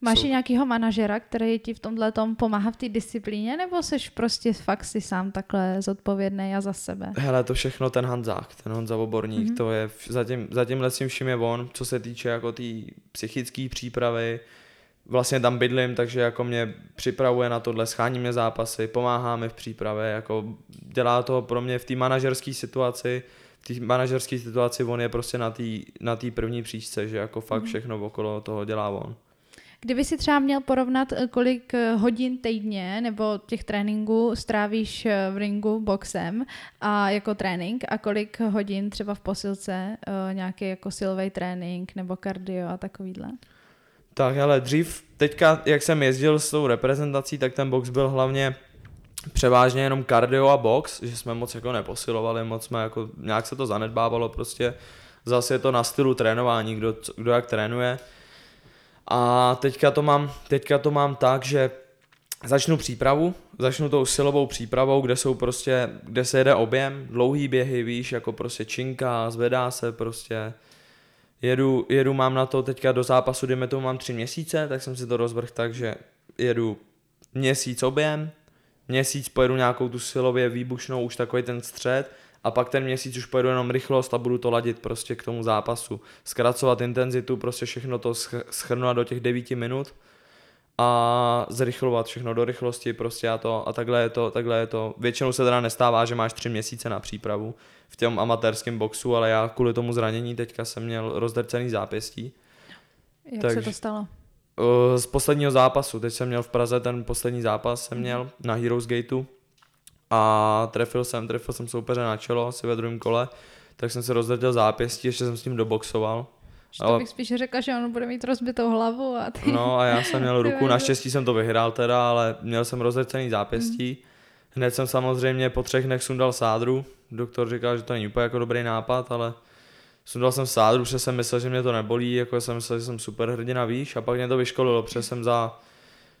Máš Jsou... i nějakýho manažera, který ti v tomhle tom pomáhá v té disciplíně, nebo seš prostě fakt si sám takhle zodpovědný a za sebe? Hele, to všechno ten Hanzák, ten Honza Boborník, mm. to je, zatím, zatím tím vším je on, co se týče jako té tý psychické přípravy. Vlastně tam bydlím, takže jako mě připravuje na tohle, schání mě zápasy, pomáhá mi v přípravě, jako dělá to pro mě v té manažerské situaci, v té manažerské situaci on je prostě na té na té první příčce, že jako fakt všechno okolo toho dělá on. Kdyby si třeba měl porovnat, kolik hodin týdně nebo těch tréninků strávíš v ringu boxem a jako trénink a kolik hodin třeba v posilce, nějaký jako silový trénink nebo kardio a takovýhle? Tak hele, dřív, teďka jak jsem jezdil s tou reprezentací, tak ten box byl hlavně převážně jenom kardio a box, že jsme moc jako neposilovali, moc jsme jako, nějak se to zanedbávalo prostě, zase je to na stylu trénování, kdo, kdo jak trénuje. A teďka to mám, teďka to mám tak, že začnu přípravu, začnu tou silovou přípravou, kde jsou prostě, kde se jede objem, dlouhý běhy, víš, jako prostě činka, zvedá se prostě. Jedu, jedu mám na to teďka do zápasu, dejme tomu mám tři měsíce, tak jsem si to rozvrhl tak, že jedu měsíc objem, měsíc pojedu nějakou tu silově výbušnou, už takový ten střed, a pak ten měsíc už pojedu jenom rychlost a budu to ladit prostě k tomu zápasu. Zkracovat intenzitu, prostě všechno to shrnout do těch devíti minut a zrychlovat všechno do rychlosti prostě a to a takhle je to, takhle je to. Většinou se teda nestává, že máš tři měsíce na přípravu v tom amatérském boxu, ale já kvůli tomu zranění teďka jsem měl rozdrcený zápěstí. Jak tak, se to stalo? Z posledního zápasu, teď jsem měl v Praze ten poslední zápas, jsem měl na Heroes Gateu. A trefil jsem, trefil jsem soupeře na čelo, asi ve druhém kole, tak jsem se rozdrtil zápěstí, ještě jsem s ním doboxoval. Že to ale... bych spíš řekla, že on bude mít rozbitou hlavu a ty... No a já jsem měl ruku, naštěstí jsem to vyhrál teda, ale měl jsem rozdrcený zápěstí. Mm. Hned jsem samozřejmě po třech dnech sundal sádru, doktor říkal, že to není úplně jako dobrý nápad, ale sundal jsem sádru, protože jsem myslel, že mě to nebolí, jako jsem myslel, že jsem super hrdina, víš, a pak mě to vyškolilo, protože jsem za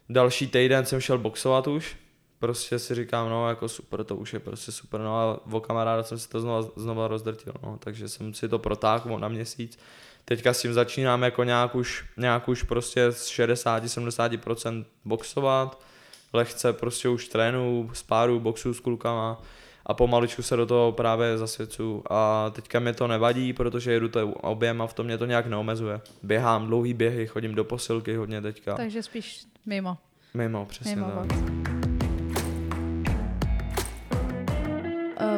další týden jsem šel boxovat už. Prostě si říkám, no jako super, to už je prostě super, no a o kamaráda jsem si to znova, znova rozdrtil, no, takže jsem si to protáhl na měsíc. Teďka s tím začínám jako nějak už, nějak už prostě z šedesát až sedmdesát procent boxovat, lehce prostě už trénu, spáru, boxu s klukama a pomaličku se do toho právě zasvěcuju a teďka mě to nevadí, protože jedu to objem a v tom mě to nějak neomezuje. Běhám dlouhý běhy, chodím do posilky hodně teďka. Takže spíš mimo. Mimo, přesně mimo tak. Box.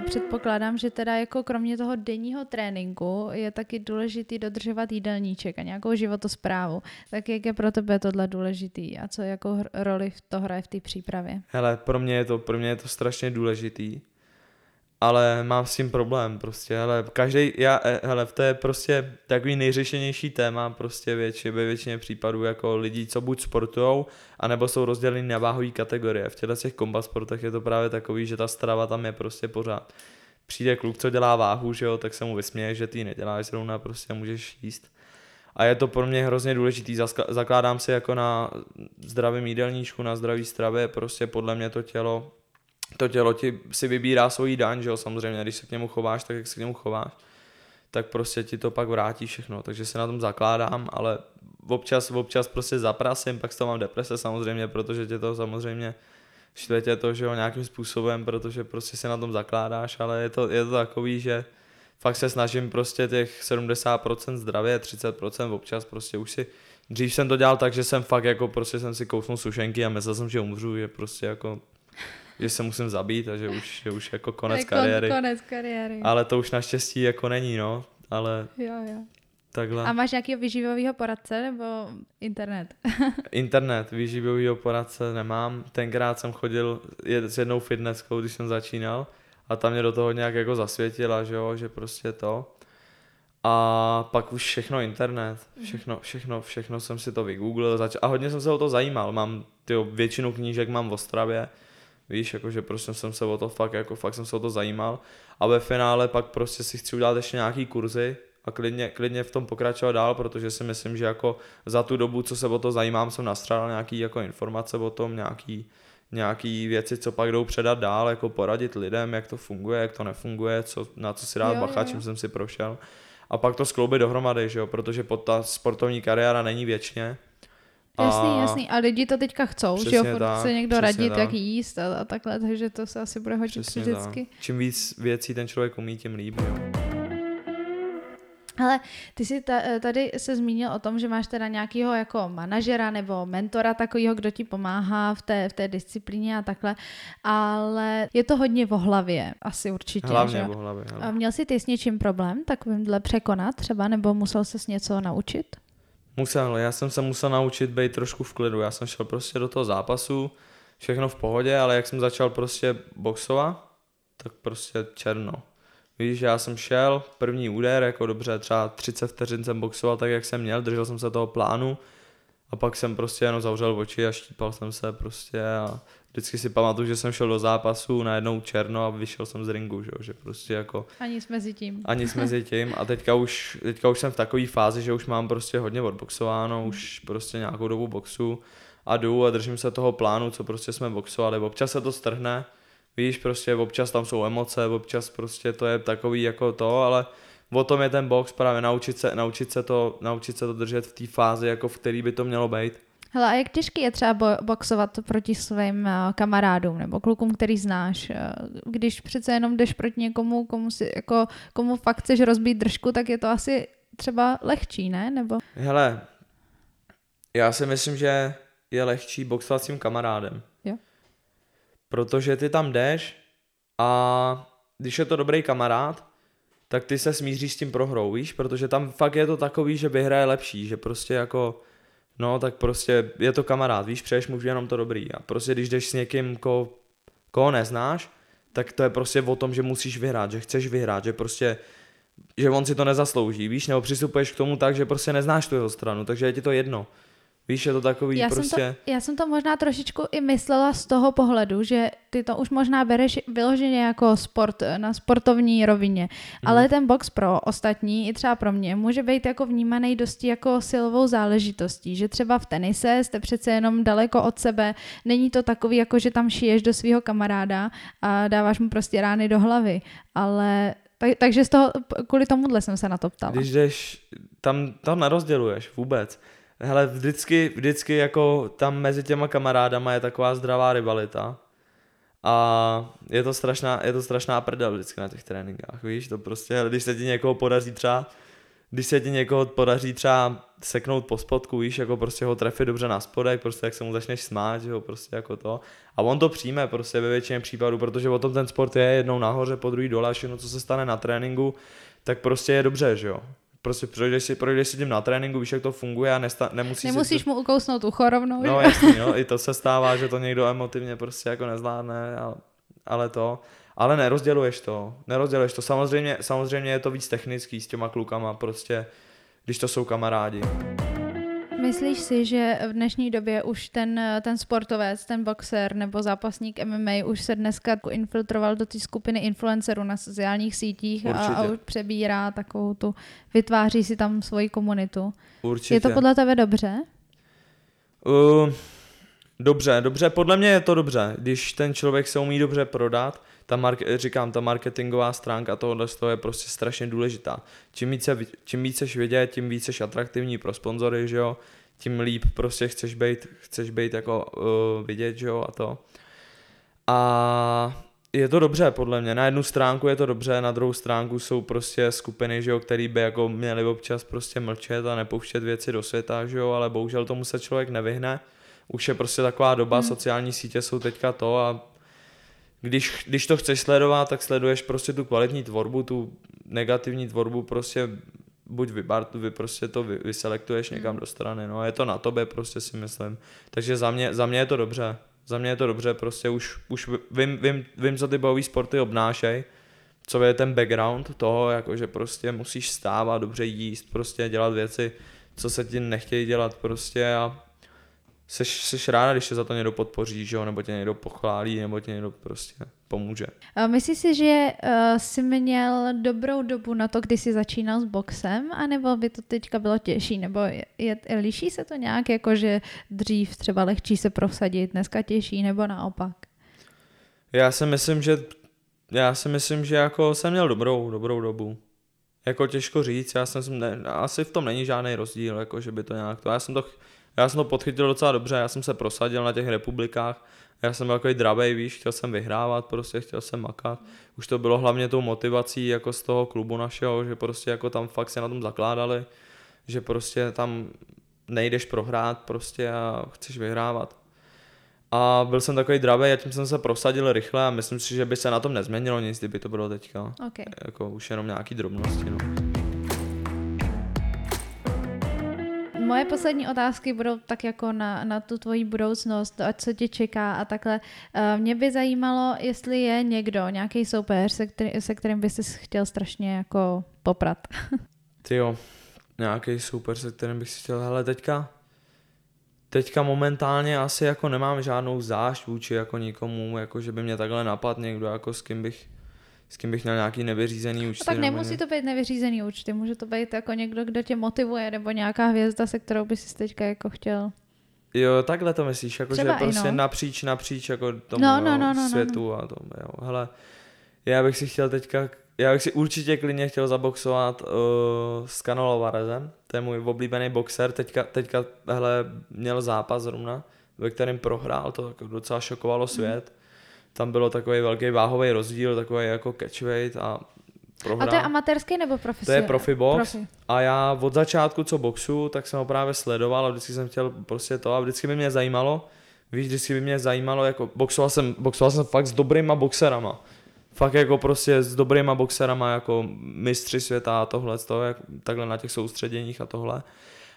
Předpokládám, že teda jako kromě toho denního tréninku je taky důležitý dodržovat jídelníček a nějakou životosprávu. Tak jak je pro tebe tohle důležitý a co jako roli to hraje v té přípravě? Hele, pro mě je to, pro mě je to strašně důležitý, ale mám s tím problém prostě, hele, každej, já, hele, to je prostě takový nejřešenější téma prostě většině, většině případů jako lidí, co buď sportujou, anebo jsou rozděleni na váhové kategorie. V těchto těch kombat sportech je to právě takový, že ta strava tam je prostě pořád. Přijde kluk, co dělá váhu, že jo, tak se mu vysměje, že ty neděláš zrovna, prostě můžeš jíst. A je to pro mě hrozně důležitý, zakládám si jako na zdravém jídelníčku, na zdravý stravě, prostě podle mě to tělo To tělo ti si vybírá svoji daň, že jo, samozřejmě, když se k němu chováš, tak jak se k němu chováš, tak prostě ti to pak vrátí všechno, takže se na tom zakládám, ale občas, občas prostě zaprasím, pak z toho mám deprese samozřejmě, protože tě to samozřejmě štve tě to, že jo, nějakým způsobem, protože prostě se na tom zakládáš, ale je to, je to takový, že fakt se snažím prostě těch sedmdesát procent zdravě, třicet procent občas prostě už si, dřív jsem to dělal tak, že jsem fakt jako prostě jsem si kousnul sušenky a myslel jsem, že umřu, že prostě jako... že se musím zabít a že už, že už jako konec kon, kariéry. Konec kariéry. Ale to už naštěstí jako není, no. Ale jo, jo. Takhle. A máš nějakého výživového poradce nebo internet? Internet, výživového poradce nemám. Tenkrát jsem chodil s jednou fitnesskou, když jsem začínal a tam mě do toho nějak jako zasvětila, že jo, že prostě to. A pak už všechno internet, všechno, všechno, všechno jsem si to vygooglil zač- a hodně jsem se o to zajímal. Mám tyjo, většinu knížek mám v Ostravě. Víš, jakože prostě jsem se o to fakt, jako fakt jsem se o to zajímal a ve finále pak prostě si chci udělat ještě nějaký kurzy a klidně, klidně v tom pokračovat dál, protože si myslím, že jako za tu dobu, co se o to zajímám, jsem nastřádal nějaký jako informace o tom, nějaký, nějaký věci, co pak jdou předat dál, jako poradit lidem, jak to funguje, jak to nefunguje, co, na co si dát bacha, čím jsem si prošel a pak to skloubit dohromady, že jo, protože pod ta sportovní kariéra není věčně. A... Jasný, jasný. A lidi to teďka chcou, že jo, se někdo radit, tak. jak jíst a, a takhle, takže to se asi bude hodit vždycky. Čím víc věcí ten člověk umí, tím líp, jo. Hele, ty jsi tady se zmínil o tom, že máš teda nějakýho jako manažera nebo mentora takovýho, kdo ti pomáhá v té, v té disciplíně a takhle, ale je to hodně o hlavě, asi určitě. Hlavně o hlavě. Měl jsi ty s něčím problém takovýmhle překonat třeba, nebo musel ses něco naučit? Musel, já jsem se musel naučit být trošku v klidu, já jsem šel prostě do toho zápasu, všechno v pohodě, ale jak jsem začal prostě boxovat, tak prostě černo. Víš, já jsem šel, první úder, jako dobře, třeba třicet vteřin jsem boxoval tak, jak jsem měl, držel jsem se toho plánu a pak jsem prostě jenom zavřel oči a štípal jsem se prostě a vždycky si pamatuju, že jsem šel do zápasu, najednou černo a vyšel jsem z ringu, že, že prostě jako... Ani jsme mezi tím. Ani jsme mezi tím a teďka už, teďka už jsem v takové fázi, že už mám prostě hodně odboxováno, mm. už prostě nějakou dobu boxu a jdu a držím se toho plánu, co prostě jsme boxovali, občas se to strhne, víš, prostě občas tam jsou emoce, občas prostě to je takový jako to, ale o tom je ten box právě naučit se, naučit se, to, naučit se to držet v té fázi, jako v který by to mělo být. Hele, a jak těžký je třeba bo- boxovat proti svým kamarádům nebo klukům, který znáš? Když přece jenom jdeš proti někomu, komu, si, jako, komu fakt chceš rozbít držku, tak je to asi třeba lehčí, ne? Nebo... Hele, já si myslím, že je lehčí boxovat s tím kamarádem. Jo. Protože ty tam jdeš a když je to dobrý kamarád, tak ty se smíříš s tím prohrou, víš? Protože tam fakt je to takový, že vyhraje lepší, že prostě jako... No, tak prostě je to kamarád, víš, přeješ mu jenom to dobrý. A prostě když jdeš s někým, ko, koho neznáš, tak to je prostě o tom, že musíš vyhrát, že chceš vyhrát, že prostě, že on si to nezaslouží, víš, nebo přistupuješ k tomu tak, že prostě neznáš tu jeho stranu, takže je ti to jedno. Víš, je to takový já prostě... Jsem to, já jsem to možná trošičku i myslela z toho pohledu, že ty to už možná bereš vyloženě jako sport, na sportovní rovině, mm. ale ten box pro ostatní, i třeba pro mě, může být jako vnímaný dosti jako silovou záležitostí, že třeba v tenise jste přece jenom daleko od sebe, není to takový jako, že tam šiješ do svého kamaráda a dáváš mu prostě rány do hlavy, ale... Tak, takže z toho, kvůli tomuhle jsem se na to ptala. Když jdeš, tam to nerozděluješ vůbec. Hele, vždycky, vždycky jako tam mezi těma kamarádama je taková zdravá rivalita a je to strašná, je to strašná prdel vždycky na těch tréninkách, víš, to prostě, hele, když se ti někoho podaří třeba, když se ti někoho podaří třeba seknout po spodku, víš, jako prostě ho trefit dobře na spodek, prostě jak se mu začneš smát, že jo, prostě jako to a on to přijme prostě ve většině případů, protože o tom ten sport je jednou nahoře, po druhý dole, všechno, co se stane na tréninku, tak prostě je dobře, že jo. Prostě projdeš si, projdeš si tím na tréninku, víš, jak to funguje a nesta- nemusíš... Nemusíš si... mu ukousnout ucho rovnou. No jasný, no, i to se stává, že to někdo emotivně prostě jako nezvládne, ale, ale to... Ale nerozděluješ to, nerozděluješ to. Samozřejmě, samozřejmě je to víc technický s těma klukama, prostě, když to jsou kamarádi. Myslíš si, že v dnešní době už ten, ten sportovec, ten boxer nebo zápasník M M A už se dneska infiltroval do té skupiny influencerů na sociálních sítích a, a už přebírá takovou tu, vytváří si tam svoji komunitu? Určitě. Je to podle tebe dobře? Uh, dobře, dobře, podle mě je to dobře, když ten člověk se umí dobře prodat. Ta marke- říkám, ta marketingová stránka tohohle toho je prostě strašně důležitá. Čím více, čím víc seš vidět, tím víc seš atraktivní pro sponzory, že jo, tím líp prostě chceš být, chceš být jako uh, vidět, že jo, a to. A je to dobře, podle mě, na jednu stránku je to dobře, na druhou stránku jsou prostě skupiny, že jo, který by jako měli občas prostě mlčet a nepouštět věci do světa, že jo, ale bohužel tomu se člověk nevyhne. Už je prostě taková doba, hmm. sociální sítě jsou teďka to a Když, když to chceš sledovat, tak sleduješ prostě tu kvalitní tvorbu, tu negativní tvorbu prostě buď vybartu, vy prostě to vy, vyselektuješ někam do strany, no a je to na tobě prostě si myslím. Takže za mě, za mě je to dobře, za mě je to dobře, prostě už, už vím, vím, vím, co ty bojové sporty obnášej, co je ten background toho, jakože prostě musíš stávat, dobře jíst, prostě dělat věci, co se ti nechtějí dělat prostě a Seš, seš ráda, když tě za to někdo podpoří, že jo? Nebo tě někdo pochválí, nebo tě někdo prostě pomůže. Myslíš si, že uh, jsi měl dobrou dobu na to, kdy jsi začínal s boxem, anebo by to teďka bylo těžší, nebo je, je, liší se to nějak, jako že dřív třeba lehčí se prosadit, dneska těžší, nebo naopak? Já si myslím, že já si myslím, že jako jsem měl dobrou, dobrou dobu. Jako těžko říct, já jsem, ne, asi v tom není žádný rozdíl, jako že by to nějak to, já jsem to Já jsem to podchytil docela dobře, já jsem se prosadil na těch republikách, já jsem byl takový drabej, víš, chtěl jsem vyhrávat, prostě chtěl jsem makat. Už to bylo hlavně tou motivací jako z toho klubu našeho, že prostě jako tam fakt se na tom zakládali, že prostě tam nejdeš prohrát prostě a chceš vyhrávat. A byl jsem takový drabej a tím jsem se prosadil rychle a myslím si, že by se na tom nezměnilo nic, kdyby to bylo teďka. Okay. Jako už jenom nějaký drobnosti, no. Moje poslední otázky budou tak jako na, na tu tvoji budoucnost, a co tě čeká a takhle. Mě by zajímalo, jestli je někdo, nějaký soupeř, se, který, se kterým bys si chtěl strašně jako poprat. Tyjo, nějaký soupeř, se kterým bych si chtěl, hele, teďka, teďka momentálně asi jako nemám žádnou zášť vůči jako nikomu, jako že by mě takhle napadl někdo, jako s kým bych s kým bych měl nějaký nevyřízený účty. No, tak nemusí ně... to být nevyřízený účty, může to být jako někdo, kdo tě motivuje, nebo nějaká hvězda, se kterou bys si teďka jako chtěl. Jo, takhle to myslíš, jako třeba že prostě no. napříč, napříč jako tomu no, no, jo, no, no, světu no, no. a tomu, jo. Hele, já bych si chtěl teďka, já bych si určitě klidně chtěl zaboxovat uh, s Canelem Álvarezem, to je můj oblíbený boxer, teďka, teďka hele, měl zápas zrovna, ve kterém prohrál, to jako docela šokovalo svět. Mm. Tam bylo takový velký váhový rozdíl, takový jako catchweight a prohrál. A to je amatérský nebo profesionální? To je profi box. Profi. A já od začátku, co boxu, tak jsem ho právě sledoval a vždycky jsem chtěl prostě to a vždycky by mě zajímalo, víš, vždycky by mě zajímalo, jako boxoval jsem, boxoval jsem fakt s dobrýma boxerama. Fakt jako prostě s dobrýma boxerama, jako mistři světa a tohle, toho, jak, takhle na těch soustředěních a tohle.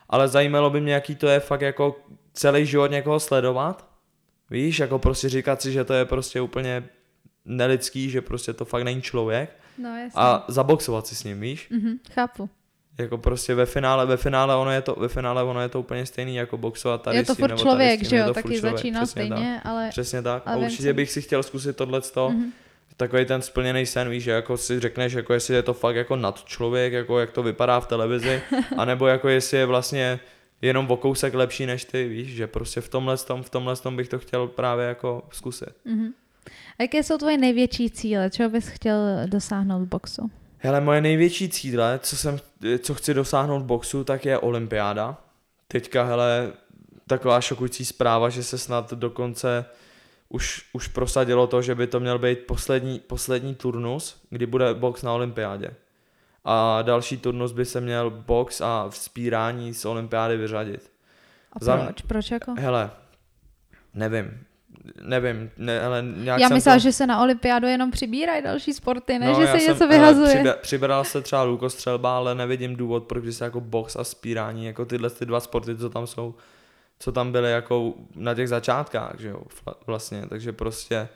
Ale zajímalo by mě, jaký to je fakt jako celý život někoho sledovat. Víš, jako prostě říkat si, že to je prostě úplně nelidský, že prostě to fakt není člověk. No, jasně. A zaboxovat si s ním, víš? Mm-hmm, chápu. Jako prostě ve finále, ve finále ono je to, ve finále ono je to úplně stejný jako boxovat tady s tím. Je to furt člověk, že jo, taky začíná stejně, ale... Přesně tak. A určitě bych si chtěl zkusit tohleto, mm-hmm. takový ten splněný sen, víš, že jako si řekneš, jako jestli je to fakt jako nadčlověk, jako jak to vypadá v televizi, anebo jako jestli je vlastně... jenom o kousek lepší než ty, víš, že prostě v tomhle tom, v tomhle tom bych to chtěl právě jako zkusit. Mm-hmm. A jaké jsou tvoje největší cíle? Čeho bys chtěl dosáhnout v boxu? Hele, moje největší cíle, co, jsem, co chci dosáhnout v boxu, tak je olympiáda. Teďka, hele, taková šokující zpráva, že se snad dokonce už, už prosadilo to, že by to měl být poslední, poslední turnus, kdy bude box na olympiádě. A další turnus by se měl box a vzpírání z olympiády vyřadit. A proč? Za... Proč jako? Hele, nevím. Nevím. Ne, hele, nějak já myslela, to... že se na olympiádu jenom přibírají další sporty, ne? No, že se něco jsem, vyhazuje. Hele, přibral se třeba lukostřelba, ale nevidím důvod, proč se jako box a vzpírání, jako tyhle ty dva sporty, co tam jsou, co tam byly jako na těch začátkách, že jo, vlastně. Takže prostě...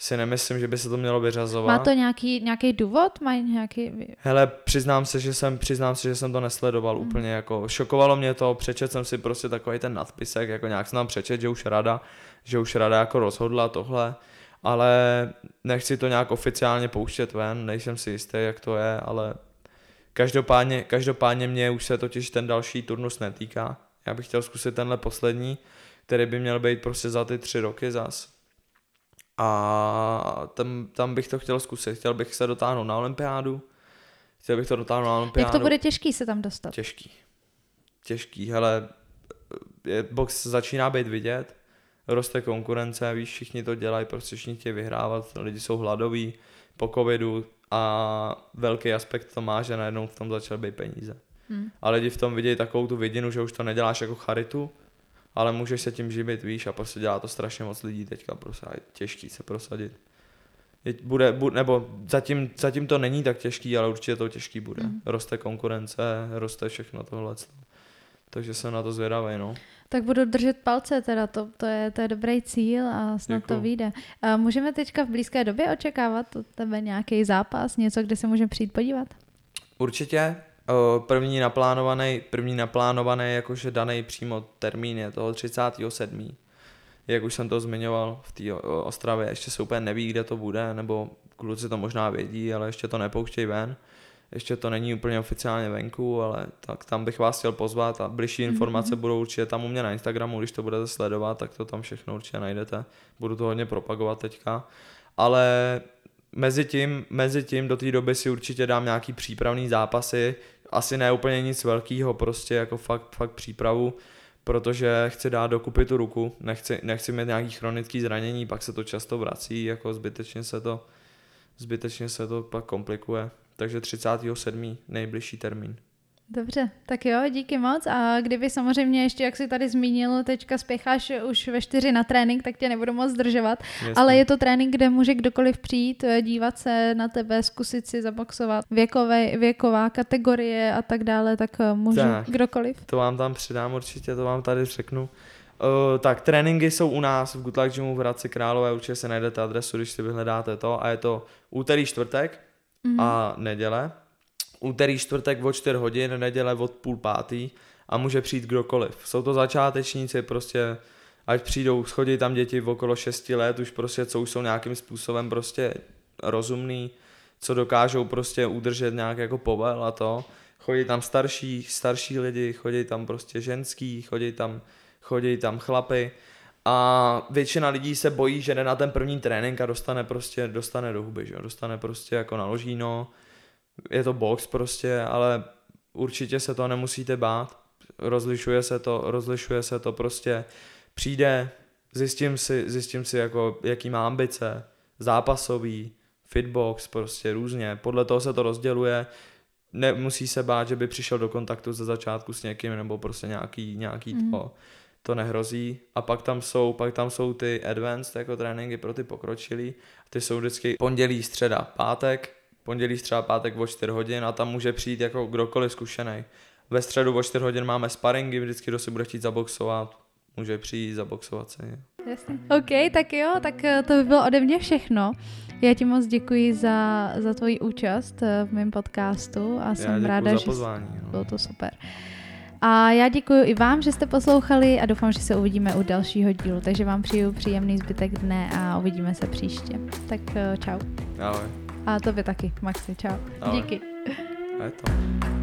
si nemyslím, že by se to mělo vyřazovat. Má to nějaký, nějaký důvod? Má nějaký... Hele, přiznám se, že jsem, přiznám se, že jsem to nesledoval mm. úplně jako. Šokovalo mě to, přečet jsem si prostě takový ten nadpisek, jako nějak jsem tam přečet, že už rada, že už rada jako rozhodla tohle, ale nechci to nějak oficiálně pouštět ven, nejsem si jistý, jak to je, ale každopádně, každopádně mě už se totiž ten další turnus netýká. Já bych chtěl zkusit tenhle poslední, který by měl být prostě za ty tři roky zas. A tam, tam bych to chtěl zkusit. Chtěl bych se dotáhnout na olympiádu. Chtěl bych to dotáhnout na olympiádu. Jak to bude těžký se tam dostat? Těžký. Těžký, hele. Box začíná být vidět. Roste konkurence, víš, všichni to dělají, prostě všichni chtějí vyhrávat. Lidi jsou hladoví po covidu a velký aspekt to má, že najednou v tom začaly být peníze. Hmm. A lidi v tom vidějí takovou tu vidinu, že už to neděláš jako charitu, ale můžeš se tím živit, víš, a prostě dělá to strašně moc lidí teďka, prostě je těžký se prosadit. Bude, bude, nebo zatím, zatím to není tak těžký, ale určitě to těžký bude. Mm. Roste konkurence, roste všechno tohle. Takže jsem na to zvědavý, no. Tak budu držet palce teda, to, to, je, to je dobrý cíl a snad děkuju. To vyjde. A můžeme teďka v blízké době očekávat od tebe nějaký zápas, něco, kde se můžeme přijít podívat? Určitě. První naplánovaný, první naplánovaný, jakože daný přímo termín je toho třicátého sedmého Jak už jsem to zmiňoval v té Ostravě, ještě se úplně neví, kde to bude, nebo kluci to možná vědí, ale ještě to nepouštějí ven. Ještě to není úplně oficiálně venku, ale tak tam bych vás chtěl pozvat a bližší informace mm-hmm. budou určitě tam u mě na Instagramu, když to budete sledovat, tak to tam všechno určitě najdete. Budu to hodně propagovat teďka, ale mezi tím, mezi tím do té doby si určitě dám nějaký přípravný zápasy, asi ne úplně nic velkého, prostě jako fakt, fakt přípravu, protože chci dát dokupy tu ruku, nechci, nechci mít nějaký chronický zranění, pak se to často vrací, jako zbytečně se to, zbytečně se to pak komplikuje. Takže třicátého sedmého nejbližší termín. Dobře, tak jo, díky moc. A kdyby samozřejmě ještě, jak jsi tady zmínil, teďka spěcháš už ve čtyři na trénink, tak tě nebudu moc zdržovat. Jasně. Ale je to trénink, kde může kdokoliv přijít, dívat se na tebe, zkusit si zaboxovat, věkové, věková kategorie a tak dále, tak může tak, kdokoliv. To vám tam přidám určitě, to vám tady řeknu. Uh, tak tréninky jsou u nás v Good Luck Gymu v Hradci Králové, určitě se najdete adresu, když si vyhledáte to, a je to úterý, čtvrtek mm. a neděle. Úterý, čtvrtek od čtyř hodin, neděle od půl pátý a může přijít kdokoliv. Jsou to začátečníci, prostě ať přijdou, chodí tam děti okolo šesti let, už prostě co už jsou nějakým způsobem prostě rozumný, co dokážou prostě udržet nějak jako povel a to. Chodí tam starší, starší lidi, chodí tam prostě ženský, chodí tam, chodí tam chlapy a většina lidí se bojí, že jde na ten první trénink a dostane prostě, dostane do huby, že? Dostane prostě jako na ložíno. Je to box prostě, ale určitě se to nemusíte bát, rozlišuje se to, rozlišuje se to prostě, přijde, zjistím si, zjistím si jako, jaký má ambice, zápasový, fitbox, prostě různě, podle toho se to rozděluje, nemusí se bát, že by přišel do kontaktu ze začátku s někým, nebo prostě nějaký, nějaký mm. to, to nehrozí. A pak tam jsou, pak tam jsou ty advanced jako tréninky pro ty pokročilí, ty jsou vždycky pondělí, středa, pátek, pondělí, středa, pátek o čtyři hodin a tam může přijít jako kdokoliv zkušený. Ve středu o čtyři hodin máme sparingy, vždycky kdo si bude chtít zaboxovat, může přijít zaboxovat se. Jasně. OK, tak jo, tak to by bylo ode mě všechno. Já ti moc děkuji za, za tvoji účast v mém podcastu a jsem ráda, že bylo to super. A já děkuji i vám, že jste poslouchali a doufám, že se uvidíme u dalšího dílu, takže vám přeju příjemný zbytek dne a uvidíme se příště. Tak čau. Ahoj. A tobě taky, Maxi, čau. Ahoj. Díky. A je to.